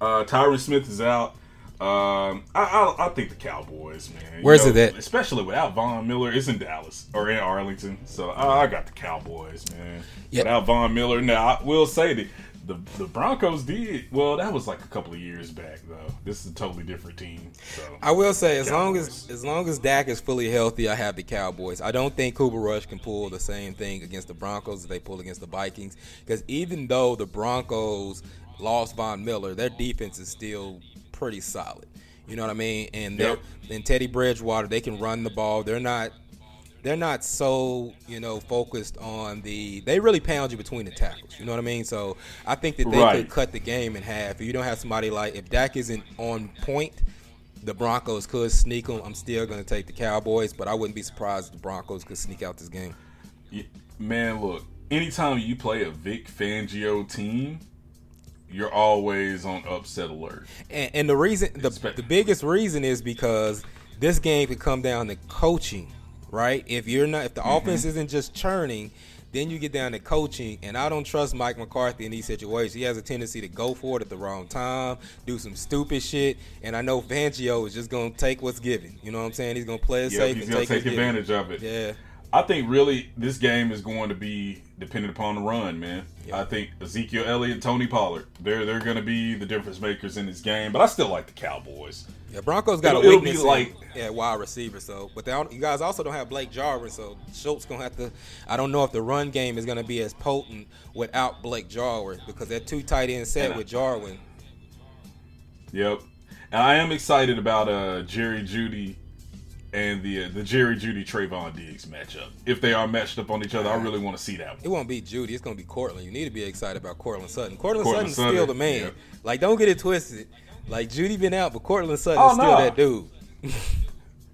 Tyron Smith is out. I think the Cowboys, man. Where's it at? Especially without Von Miller, it's in Dallas or in Arlington. So I got the Cowboys, man. Yep. Without Von Miller, now I will say that the Broncos did well. That was like a couple of years back, though. This is a totally different team. So. I will say, as long as Dak is fully healthy, I have the Cowboys. I don't think Cooper Rush can pull the same thing against the Broncos as they pull against the Vikings, because even though the Broncos lost Von Miller, their defense is still pretty solid. You know what I mean? And and Teddy Bridgewater, they can run the ball. They're not so, focused on they really pound you between the tackles. You know what I mean? So I think that they could cut the game in half. If you don't have somebody if Dak isn't on point, the Broncos could sneak them. I'm still going to take the Cowboys, but I wouldn't be surprised if the Broncos could sneak out this game. Yeah, man, look, anytime you play a Vic Fangio team, you're always on upset alert. And the reason, the biggest reason is because this game could come down to coaching. Right? If the offense isn't just churning, then you get down to coaching. And I don't trust Mike McCarthy in these situations. He has a tendency to go for it at the wrong time, do some stupid shit. And I know Fangio is just going to take what's given. You know what I'm saying? He's going to play it safe. He's going to take advantage of it. Yeah. I think really this game is going to be dependent upon the run, man. Yep. I think Ezekiel Elliott, Tony Pollard, they're going to be the difference makers in this game. But I still like the Cowboys. Yeah, Broncos got a weakness at wide receiver. So, but you guys also don't have Blake Jarwin, so Schultz gonna have to. I don't know if the run game is gonna be as potent without Blake Jarwin, because that two tight end set with Jarwin. Yep, and I am excited about Jerry Jeudy and the Jerry Jeudy Trevon Diggs matchup. If they are matched up on each other, I really want to see that one. It won't be Jeudy. It's going to be Courtland. You need to be excited about Courtland Sutton. Courtland Sutton's still the man. Yeah. Like, don't get it twisted. Like, Jeudy been out, but Courtland Sutton is still that dude.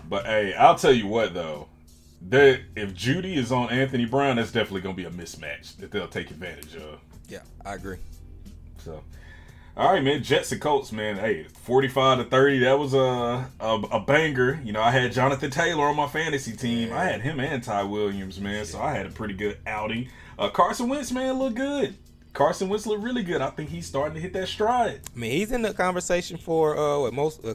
But, hey, I'll tell you what, though. That if Jeudy is on Anthony Brown, that's definitely going to be a mismatch that they'll take advantage of. Yeah, I agree. So, all right, man. Jets and Colts, man. Hey, 45-30. That was a banger. You know, I had Jonathan Taylor on my fantasy team. I had him and Ty Williams, man. So I had a pretty good outing. Carson Wentz, man, looked good. Carson Wentz looked really good. I think he's starting to hit that stride. I mean, he's in the conversation for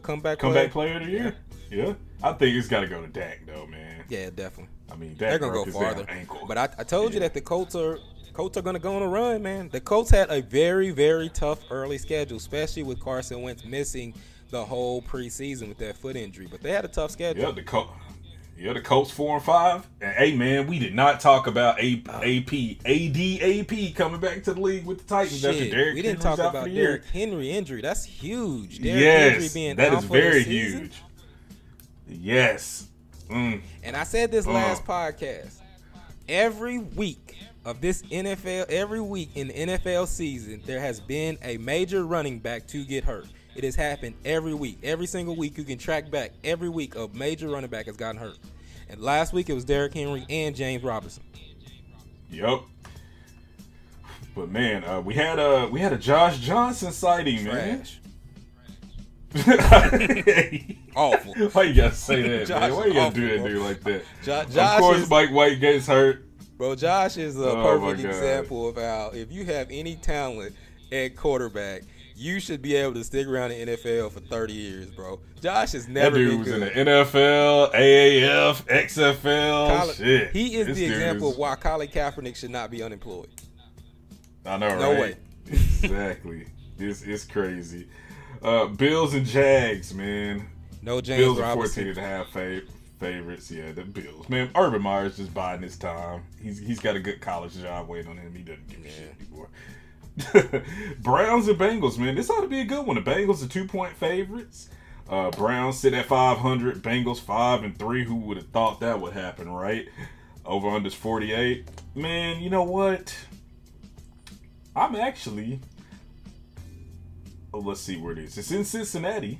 comeback player of the year. Yeah. I think it's got to go to Dak, though, man. Yeah, definitely. I mean, Dak, they're going to go farther. But I told you that the Colts are going to go on a run, man. The Colts had a very, very tough early schedule, especially with Carson Wentz missing the whole preseason with that foot injury. But they had a tough schedule. Yeah, the Colts 4-5. And, hey, man, we did not talk about ADAP coming back to the league with the Titans after Derrick Henry. We didn't talk about Derrick Henry injury. That's huge. Derrick Henry being down for the season. That is very huge. Yes. And I said this last podcast. Every week of this NFL, every week in the NFL season, there has been a major running back to get hurt. It has happened every week. Every single week you can track back. Every week a major running back has gotten hurt. And last week it was Derrick Henry and James Robinson. Yep. But man, we had a Josh Johnson sighting, man. Awful. Why you gotta say that, Josh, man? Why you gotta do that, dude, like that? Josh, of course, Mike White gets hurt. Bro, Josh is a perfect example of how if you have any talent at quarterback, you should be able to stick around the NFL for 30 years, bro. Josh has never been good. That dude was in the NFL, AAF, XFL, shit. He is the example of why Colin Kaepernick should not be unemployed. I know, right? No way. Exactly. It's crazy. Bills and Jags, man. No James Robinson. Bills are 14.5 favorites. Yeah, the Bills. Man, Urban Meyer's just biding his time. He's got a good college job waiting on him. He doesn't give a shit anymore. Browns and Bengals, man. This ought to be a good one. The Bengals are 2-point favorites. Browns sit at 500. Bengals 5-3. Who would have thought that would happen, right? Over-under's 48. Man, you know what? I'm actually... let's see where it is. It's in Cincinnati.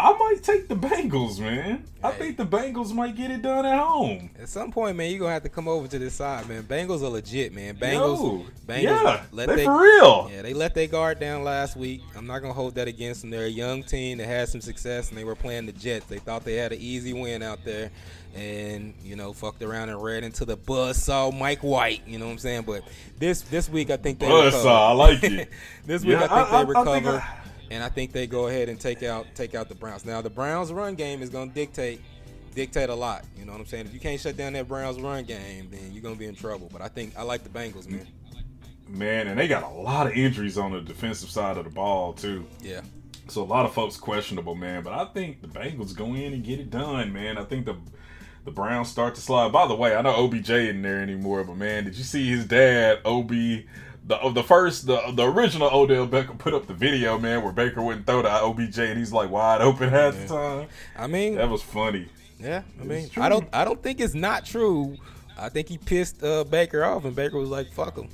I might take the Bengals, man. Hey. I think the Bengals might get it done at home. At some point, man, you're going to have to come over to this side, man. Bengals are legit, man. Bengals yeah, they're for real. Yeah, they let their guard down last week. I'm not going to hold that against them. They're a young team that had some success, and they were playing the Jets. They thought they had an easy win out there and, you know, fucked around and ran into the buzzsaw Mike White. You know what I'm saying? But this week, I think they recover. Buzzsaw, I like it. This week, I think they recover. And I think they go ahead and take out the Browns. Now, the Browns' run game is going to dictate a lot. You know what I'm saying? If you can't shut down that Browns' run game, then you're going to be in trouble. But I like the Bengals, man. Man, and they got a lot of injuries on the defensive side of the ball, too. Yeah. So a lot of folks questionable, man. But I think the Bengals go in and get it done, man. I think the Browns start to slide. By the way, I know OBJ isn't there anymore, but, man, did you see his dad, OB... The original Odell Beckham put up the video, man, where Baker wouldn't throw to OBJ and he's like wide open half the time. I mean, that was funny. Yeah, I mean, I don't think it's not true. I think he pissed Baker off and Baker was like, "Fuck him."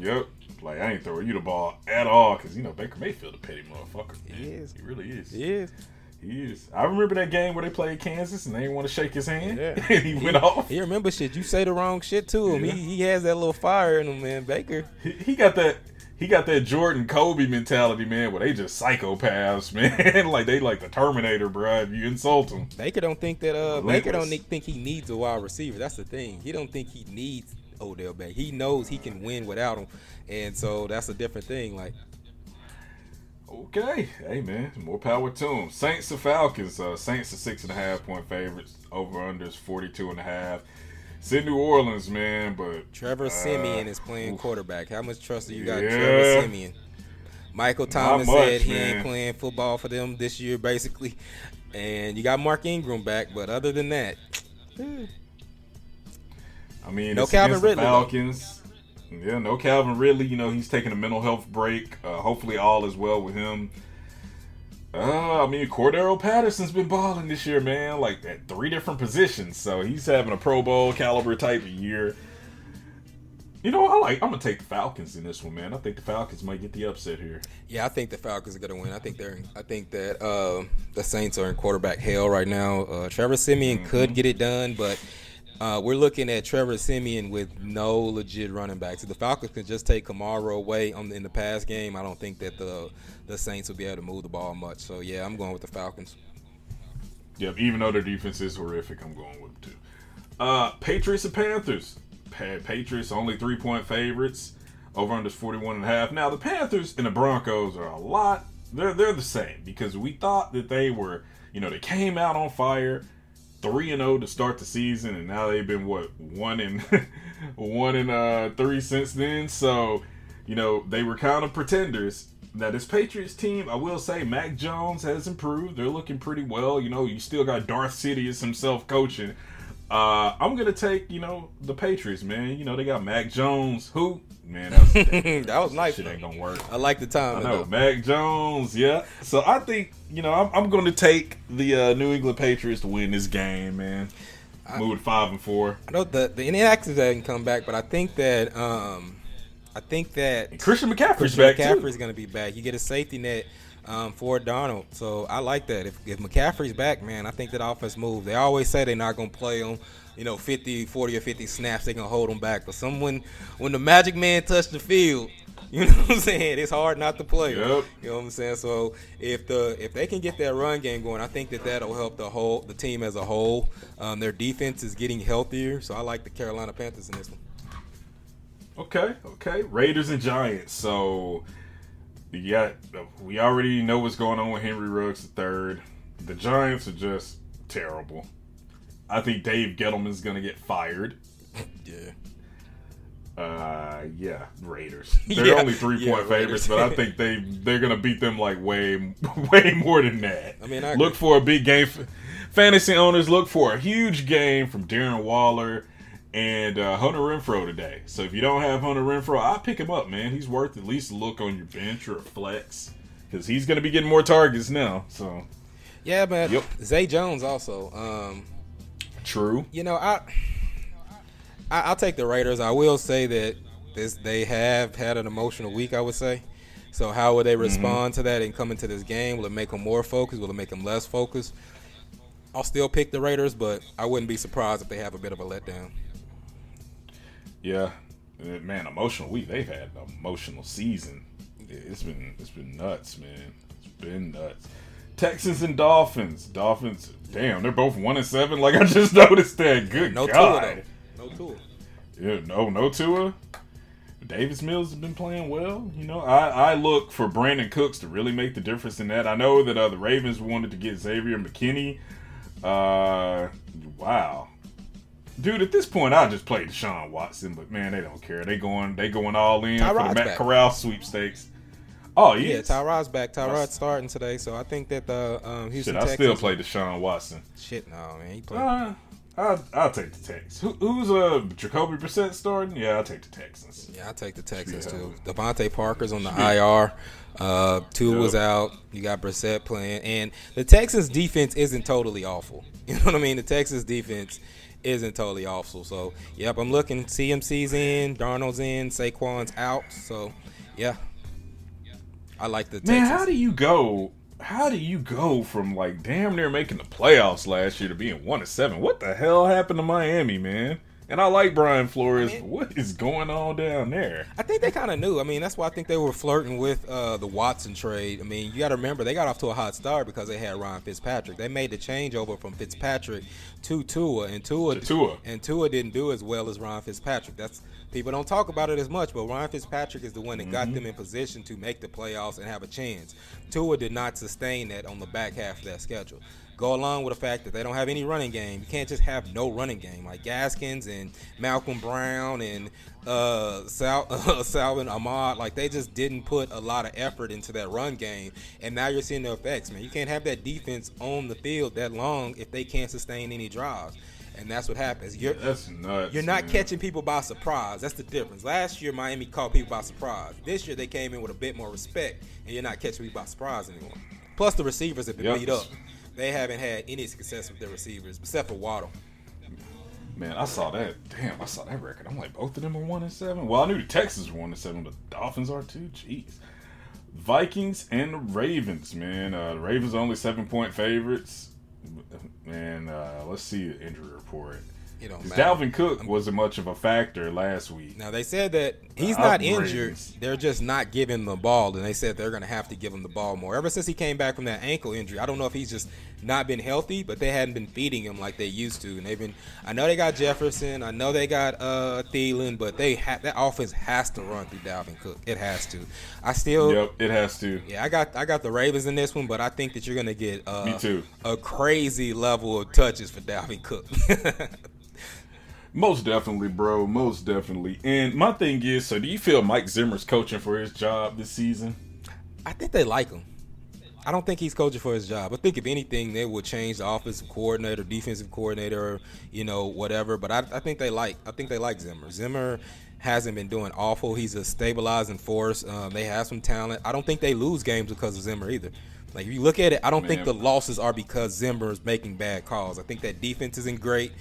Yep, like I ain't throwing you the ball at all because you know Baker Mayfield a petty motherfucker. He is. He really is. He is. I remember that game where they played Kansas and they didn't want to shake his hand. Yeah. he went off. He remembers shit. You say the wrong shit to him. Yeah. He has that little fire in him, man. Baker. He got that Jordan Kobe mentality, man, where they just psychopaths, man. Like they like the Terminator, bro. If you insult him. Baker don't think that Baker don't think he needs a wide receiver. That's the thing. He don't think he needs Odell Beckham. He knows he can win without him. And so that's a different thing. Like okay. Hey, man. More power to them. Saints and Falcons. Saints are 6.5-point favorites. Over-unders 42.5. It's in New Orleans, man. But Trevor Siemian is playing quarterback. How much trust do you got in Trevor Siemian? Michael Thomas said he ain't playing football for them this year, basically. And you got Mark Ingram back. But other than that, I mean, no Calvin Ridley. Falcons. Yeah, no Calvin Ridley. You know, he's taking a mental health break. Hopefully all is well with him. I mean, Cordero Patterson's been balling this year, man. Like, at three different positions. So, he's having a Pro Bowl caliber type of year. You know what? I'm going to take the Falcons in this one, man. I think the Falcons might get the upset here. Yeah, I think the Falcons are going to win. I think that the Saints are in quarterback hell right now. Trevor Siemian could get it done, but we're looking at Trevor Siemian with no legit running backs. If the Falcons can just take Kamara away in the pass game, I don't think that the Saints will be able to move the ball much. So, yeah, I'm going with the Falcons. Yep, even though their defense is horrific, I'm going with them too. Patriots and Panthers. Patriots only 3-point favorites. Over under 41.5. Now the Panthers and the Broncos are a lot. They're the same because we thought that they were, they came out on fire, 3-0 to start the season, and now they've been one and three since then. So, they were kind of pretenders. Now this Patriots team, I will say, Mac Jones has improved. They're looking pretty well. You still got Darth Sidious himself coaching. I'm going to take, the Patriots, man. They got Mac Jones. Who? Man, that was nice. Shit ain't going to work. I like the time. I know. Mac Jones, yeah. So, I think, I'm going to take the New England Patriots to win this game, man. Moving 5-4. I know the inactives haven't come back, but I think that Christian McCaffrey's going to be back. You get a safety net for Donald, so I like that. If McCaffrey's back, man, I think that offense moves. They always say they're not gonna play him, 40 or 50 snaps. They gonna hold him back. But someone, when the Magic Man touched the field, you know what I'm saying? It's hard not to play. Yep. You know what I'm saying? So if they can get that run game going, I think that that'll help the team as a whole. Their defense is getting healthier, so I like the Carolina Panthers in this one. Okay. Raiders and Giants. So. Yeah, we already know what's going on with Henry Ruggs III. The Giants are just terrible. I think Dave Gettleman's going to get fired. Yeah. Yeah, Raiders. They're only 3-point favorites, but I think they're going to beat them like way more than that. I mean, look for a big game. Fantasy owners, look for a huge game from Darren Waller and Hunter Renfrow today. So if you don't have Hunter Renfrow, I pick him up, man. He's worth at least a look on your bench or a flex because he's going to be getting more targets now. So, yeah, man. Yep. Zay Jones also. True. I'll take the Raiders. I will say that they have had an emotional week, I would say. So how will they respond to that and come into this game? Will it make them more focused? Will it make them less focused? I'll still pick the Raiders, but I wouldn't be surprised if they have a bit of a letdown. Yeah, man, emotional week. They've had an emotional season. It's been nuts, man. It's been nuts. Texans and Dolphins. Dolphins, damn, they're both 1-7. Like, I just noticed that. Good no God. No Tua. Yeah, no Tua. Davis Mills has been playing well. I look for Brandon Cooks to really make the difference in that. I know that the Ravens wanted to get Xavier McKinney. Wow. Dude, at this point, I just played Deshaun Watson, but man, they don't care. They going all in Tyrod's for the Matt Corral sweepstakes. Oh, yes. Yeah, Tyrod's back. Tyrod's starting today, so I think that the Houston Texans. Shit, I still play Deshaun Watson. Shit, no, man. He played. I'll take the Texans. Who's Jacoby Brissett starting? Yeah, I'll take the Texans. Yeah, I'll take the Texans, too. Devontae Parker's on the IR. Tua's out. You got Brissett playing. And the Texans' defense isn't totally awful. You know what I mean? The Texans' defense isn't totally awful. So, yep, I'm looking. CMC's in. Darnold's in. Saquon's out. So, yeah. I like the Texans. Man, how do you go from like damn near making the playoffs last year to being 1-7? What the hell happened to Miami, man? And I like Brian Flores. I mean, what is going on down there? I think they kind of knew. I mean, that's why I think they were flirting with the Watson trade. I mean, you got to remember they got off to a hot start because they had Ryan Fitzpatrick. They made the changeover from Fitzpatrick to Tua, and Tua didn't do as well as Ryan Fitzpatrick. That's people don't talk about it as much, but Ryan Fitzpatrick is the one that got them in position to make the playoffs and have a chance. Tua did not sustain that on the back half of that schedule. Go along with the fact that they don't have any running game. You can't just have no running game. Like Gaskins and Malcolm Brown and Salvin Ahmad, like they just didn't put a lot of effort into that run game. And now you're seeing the effects, man. You can't have that defense on the field that long if they can't sustain any drives. And that's what happens. That's nuts. You're not catching people by surprise. That's the difference. Last year, Miami caught people by surprise. This year, they came in with a bit more respect, and you're not catching people by surprise anymore. Plus, the receivers have been beat up. They haven't had any success with their receivers, except for Waddle. Man, I saw that. Damn, I saw that record. I'm like, both of them are 1-7. Well, I knew the Texans were 1-7, but the Dolphins are too. Jeez. Vikings and the Ravens, man. The Ravens are only 7-point favorites. Man, let's see the injury report. Dalvin Cook wasn't much of a factor last week. Now, they said that he's not injured. They're just not giving the ball, and they said they're going to have to give him the ball more. Ever since he came back from that ankle injury, I don't know if he's just not been healthy, but they hadn't been feeding him like they used to. And they've been. I know they got Jefferson. I know they got Thielen, but that offense has to run through Dalvin Cook. It has to. Yep, it has to. Yeah, I got the Ravens in this one, but I think that you're going to get a crazy level of touches for Dalvin Cook. Most definitely, bro. Most definitely. And my thing is, so do you feel Mike Zimmer's coaching for his job this season? I think they like him. I don't think he's coaching for his job. I think, if anything, they will change the offensive coordinator, defensive coordinator, whatever. But I think they like Zimmer. Zimmer hasn't been doing awful. He's a stabilizing force. They have some talent. I don't think they lose games because of Zimmer either. Like, if you look at it, I don't think the losses are because Zimmer is making bad calls. I think that defense isn't great.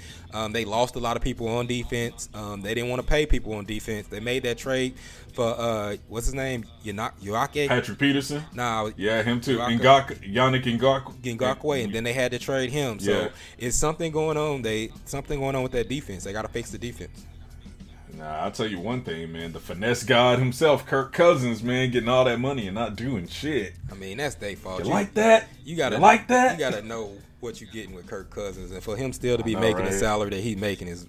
They lost a lot of people on defense. They didn't want to pay people on defense. They made that trade for, what's his name? Yannick Patrick Peterson? Nah. Yeah, him too. Yannick Ngakoue. And then they had to trade him. So, it's something going on. Something going on with that defense. They got to fix the defense. Nah, I'll tell you one thing, man. The finesse god himself, Kirk Cousins, man, getting all that money and not doing shit. I mean, that's their fault. You gotta know what you're getting with Kirk Cousins, and for him still to be making the salary that he's making is.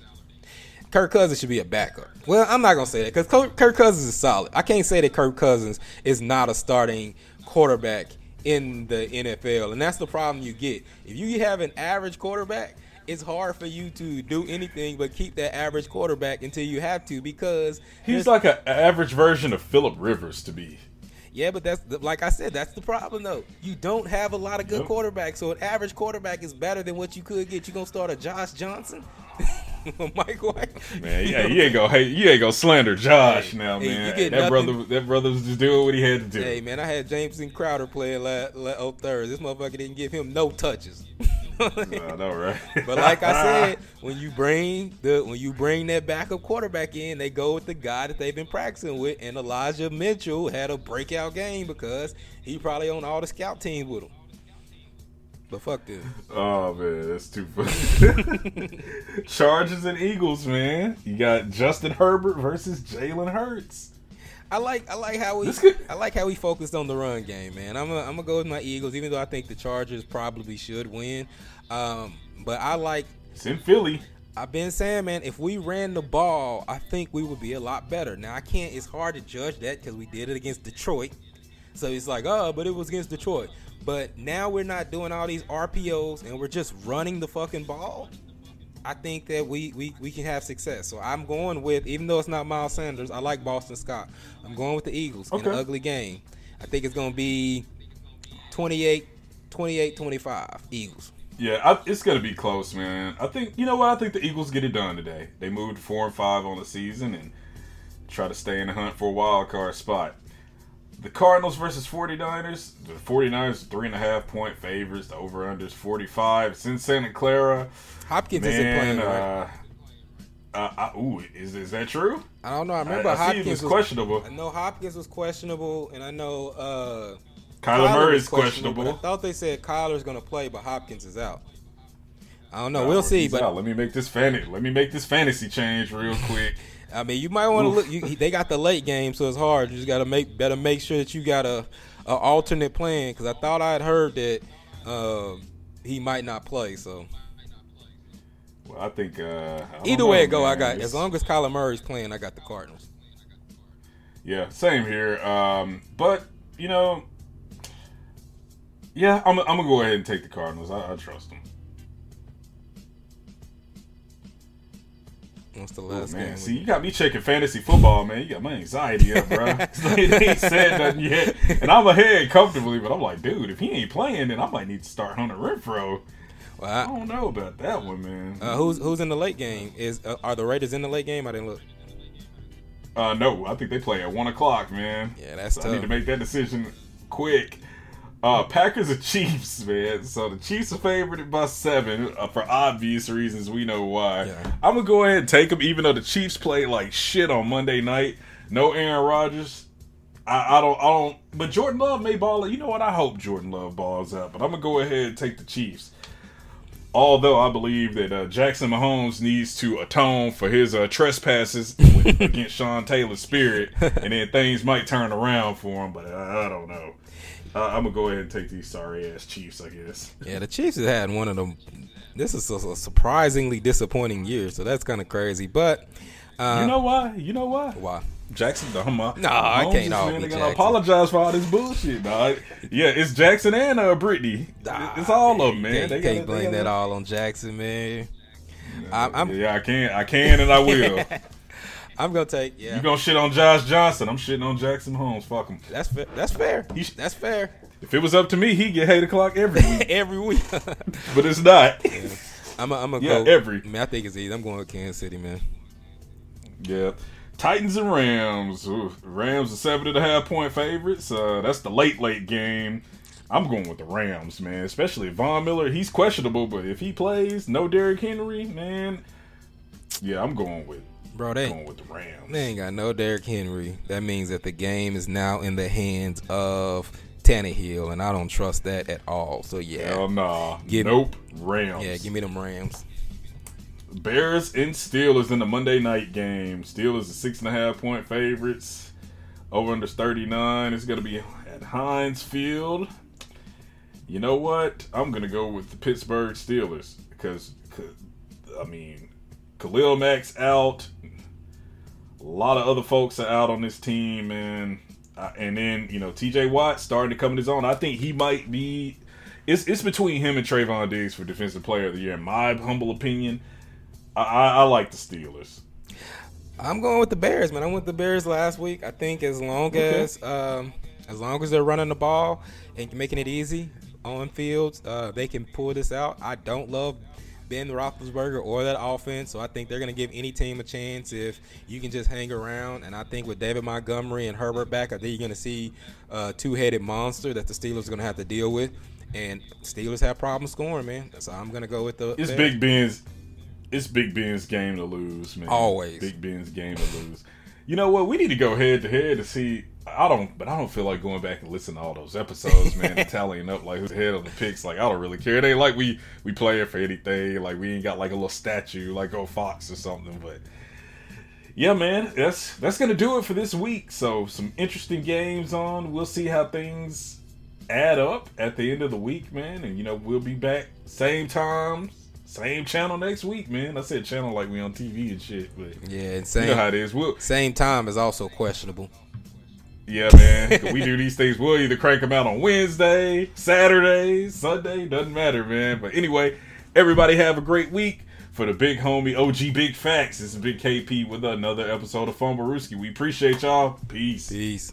Kirk Cousins should be a backup. Well, I'm not gonna say that because Kirk Cousins is solid. I can't say that Kirk Cousins is not a starting quarterback in the NFL, and that's the problem you get if you have an average quarterback. It's hard for you to do anything but keep that average quarterback until you have to, because he's like an average version of Phillip Rivers to be. Yeah, but like I said, that's the problem, though. You don't have a lot of good quarterbacks, so an average quarterback is better than what you could get. You gonna start a Josh Johnson? Mike White? Man, yeah, you ain't gonna slander Josh man. That brother was just doing what he had to do. Hey, man, I had Jameson Crowder playing Thursday. This motherfucker didn't give him no touches. I know, right? But like I said, when you bring that backup quarterback in, they go with the guy that they've been practicing with, and Elijah Mitchell had a breakout game because he probably on all the scout teams with him. But fuck this. Oh, man, that's too funny. Chargers and Eagles, man. You got Justin Herbert versus Jalen Hurts. I like how we focused on the run game, man. I'm gonna go with my Eagles, even though I think the Chargers probably should win. But I like. It's in Philly. I've been saying, man, if we ran the ball, I think we would be a lot better. Now it's hard to judge that because we did it against Detroit, so it's like, but it was against Detroit. But now we're not doing all these RPOs and we're just running the fucking ball. I think that we can have success. So I'm going with, even though it's not Miles Sanders, I like Boston Scott. I'm going with the Eagles in an ugly game. I think it's going to be 28-25 Eagles. Yeah, it's going to be close, man. I think, you know what? I think the Eagles get it done today. They moved 4-5 on the season and try to stay in the hunt for a wild card spot. The Cardinals versus 49ers. The 49ers are 3.5-point favorites. The over-unders 45. It's in Santa Clara. Hopkins isn't playing, right? Is that true? I don't know. I remember Hopkins was questionable. I know Hopkins was questionable, and I know Kyler Murray is questionable. I thought they said Kyler's going to play, but Hopkins is out. I don't know. We'll see. But let me make this fantasy change real quick. I mean, you might want to look. They got the late game, so it's hard. You just got to make sure that you got a alternate plan, because I thought I had heard that he might not play. So, well, I think I got, as long as Kyler Murray's playing, I got the Cardinals. Yeah, same here. But I'm gonna go ahead and take the Cardinals. I trust them. What's the last game? See, you got me checking fantasy football, man. You got my anxiety up, bro. They ain't said nothing yet. And I'm ahead comfortably, but I'm like, dude, if he ain't playing, then I might need to start Hunter Renfrow. Well, I don't know about that one, man. Who's in the late game? Are the Raiders in the late game? I didn't look. No, I think they play at 1 o'clock, man. Yeah, that's tough. I need to make that decision quick. Packers and Chiefs, man. So the Chiefs are favored by 7 for obvious reasons. We know why. Yeah. I'm going to go ahead and take them, even though the Chiefs played like shit on Monday night. No Aaron Rodgers. I don't. But Jordan Love may ball out. You know what? I hope Jordan Love balls out. But I'm going to go ahead and take the Chiefs. Although I believe that Jackson Mahomes needs to atone for his trespasses against Sean Taylor's spirit, and then things might turn around for him, but I don't know. I'm going to go ahead and take these sorry-ass Chiefs, I guess. Yeah, the Chiefs have had one of them. This is a surprisingly disappointing year, so that's kind of crazy. But you know why? You know why? Why? Jackson, Mahomes, I can't all be Jackson. I apologize for all this bullshit, dog. Yeah, it's Jackson and Brittany. It's all of them, man. They can't blame that all on Jackson, man. I can, and I will. I'm gonna take. Yeah, you gonna shit on Josh Johnson? I'm shitting on Jackson Mahomes. Fuck him. That's fair. That's fair. If it was up to me, he'd get 8 o'clock every week. Every week. But it's not. Yeah. I'm gonna go. Every. Man, I think it's easy. I'm going to Kansas City, man. Yeah. Titans and Rams. Ooh, Rams are 7.5 point favorites. That's the late game. I'm going with the Rams, man. Especially Von Miller. He's questionable, but if he plays, no Derrick Henry, man. Yeah, I'm going with. Bro, they going with the Rams. They ain't got no Derrick Henry. That means that the game is now in the hands of Tannehill, and I don't trust that at all. So yeah, hell nah. Rams. Yeah, give me them Rams. Bears and Steelers in the Monday night game. Steelers are 6.5 point favorites. Over under 39. It's going to be at Heinz Field. You know what? I'm going to go with the Pittsburgh Steelers because I mean, Khalil Mack's out. A lot of other folks are out on this team, and then you know T.J. Watt starting to come in his own. I think he might be. It's between him and Trevon Diggs for Defensive Player of the Year. In my humble opinion. I like the Steelers. I'm going with the Bears, man. I went with the Bears last week. I think as long as they're running the ball and making it easy on fields, they can pull this out. I don't love Ben Roethlisberger or that offense, so I think they're going to give any team a chance if you can just hang around. And I think with David Montgomery and Herbert back, I think you're going to see a two-headed monster that the Steelers are going to have to deal with. And Steelers have problems scoring, man. So I'm going to go with the Bears. Big Ben's. It's Big Ben's game to lose, man. Always. Big Ben's game to lose. You know what? We need to go head-to-head to see. I don't feel like going back and listening to all those episodes, man, and tallying up, like, who's ahead on the picks. Like, I don't really care. It ain't like we playing for anything. Like, we ain't got, like, a little statue, like, old Fox or something. But, yeah, man, that's going to do it for this week. So, some interesting games on. We'll see how things add up at the end of the week, man. And, you know, we'll be back same time. Same channel next week, man. I said channel like we on TV and shit, but yeah, and same, you know how it is. Same time is also questionable. Yeah, man. We do these things. We'll either crank them out on Wednesday, Saturday, Sunday. Doesn't matter, man. But anyway, everybody have a great week. For the big homie, OG Big Facts, it's Big KP with another episode of Fumble Rooski. We appreciate y'all. Peace.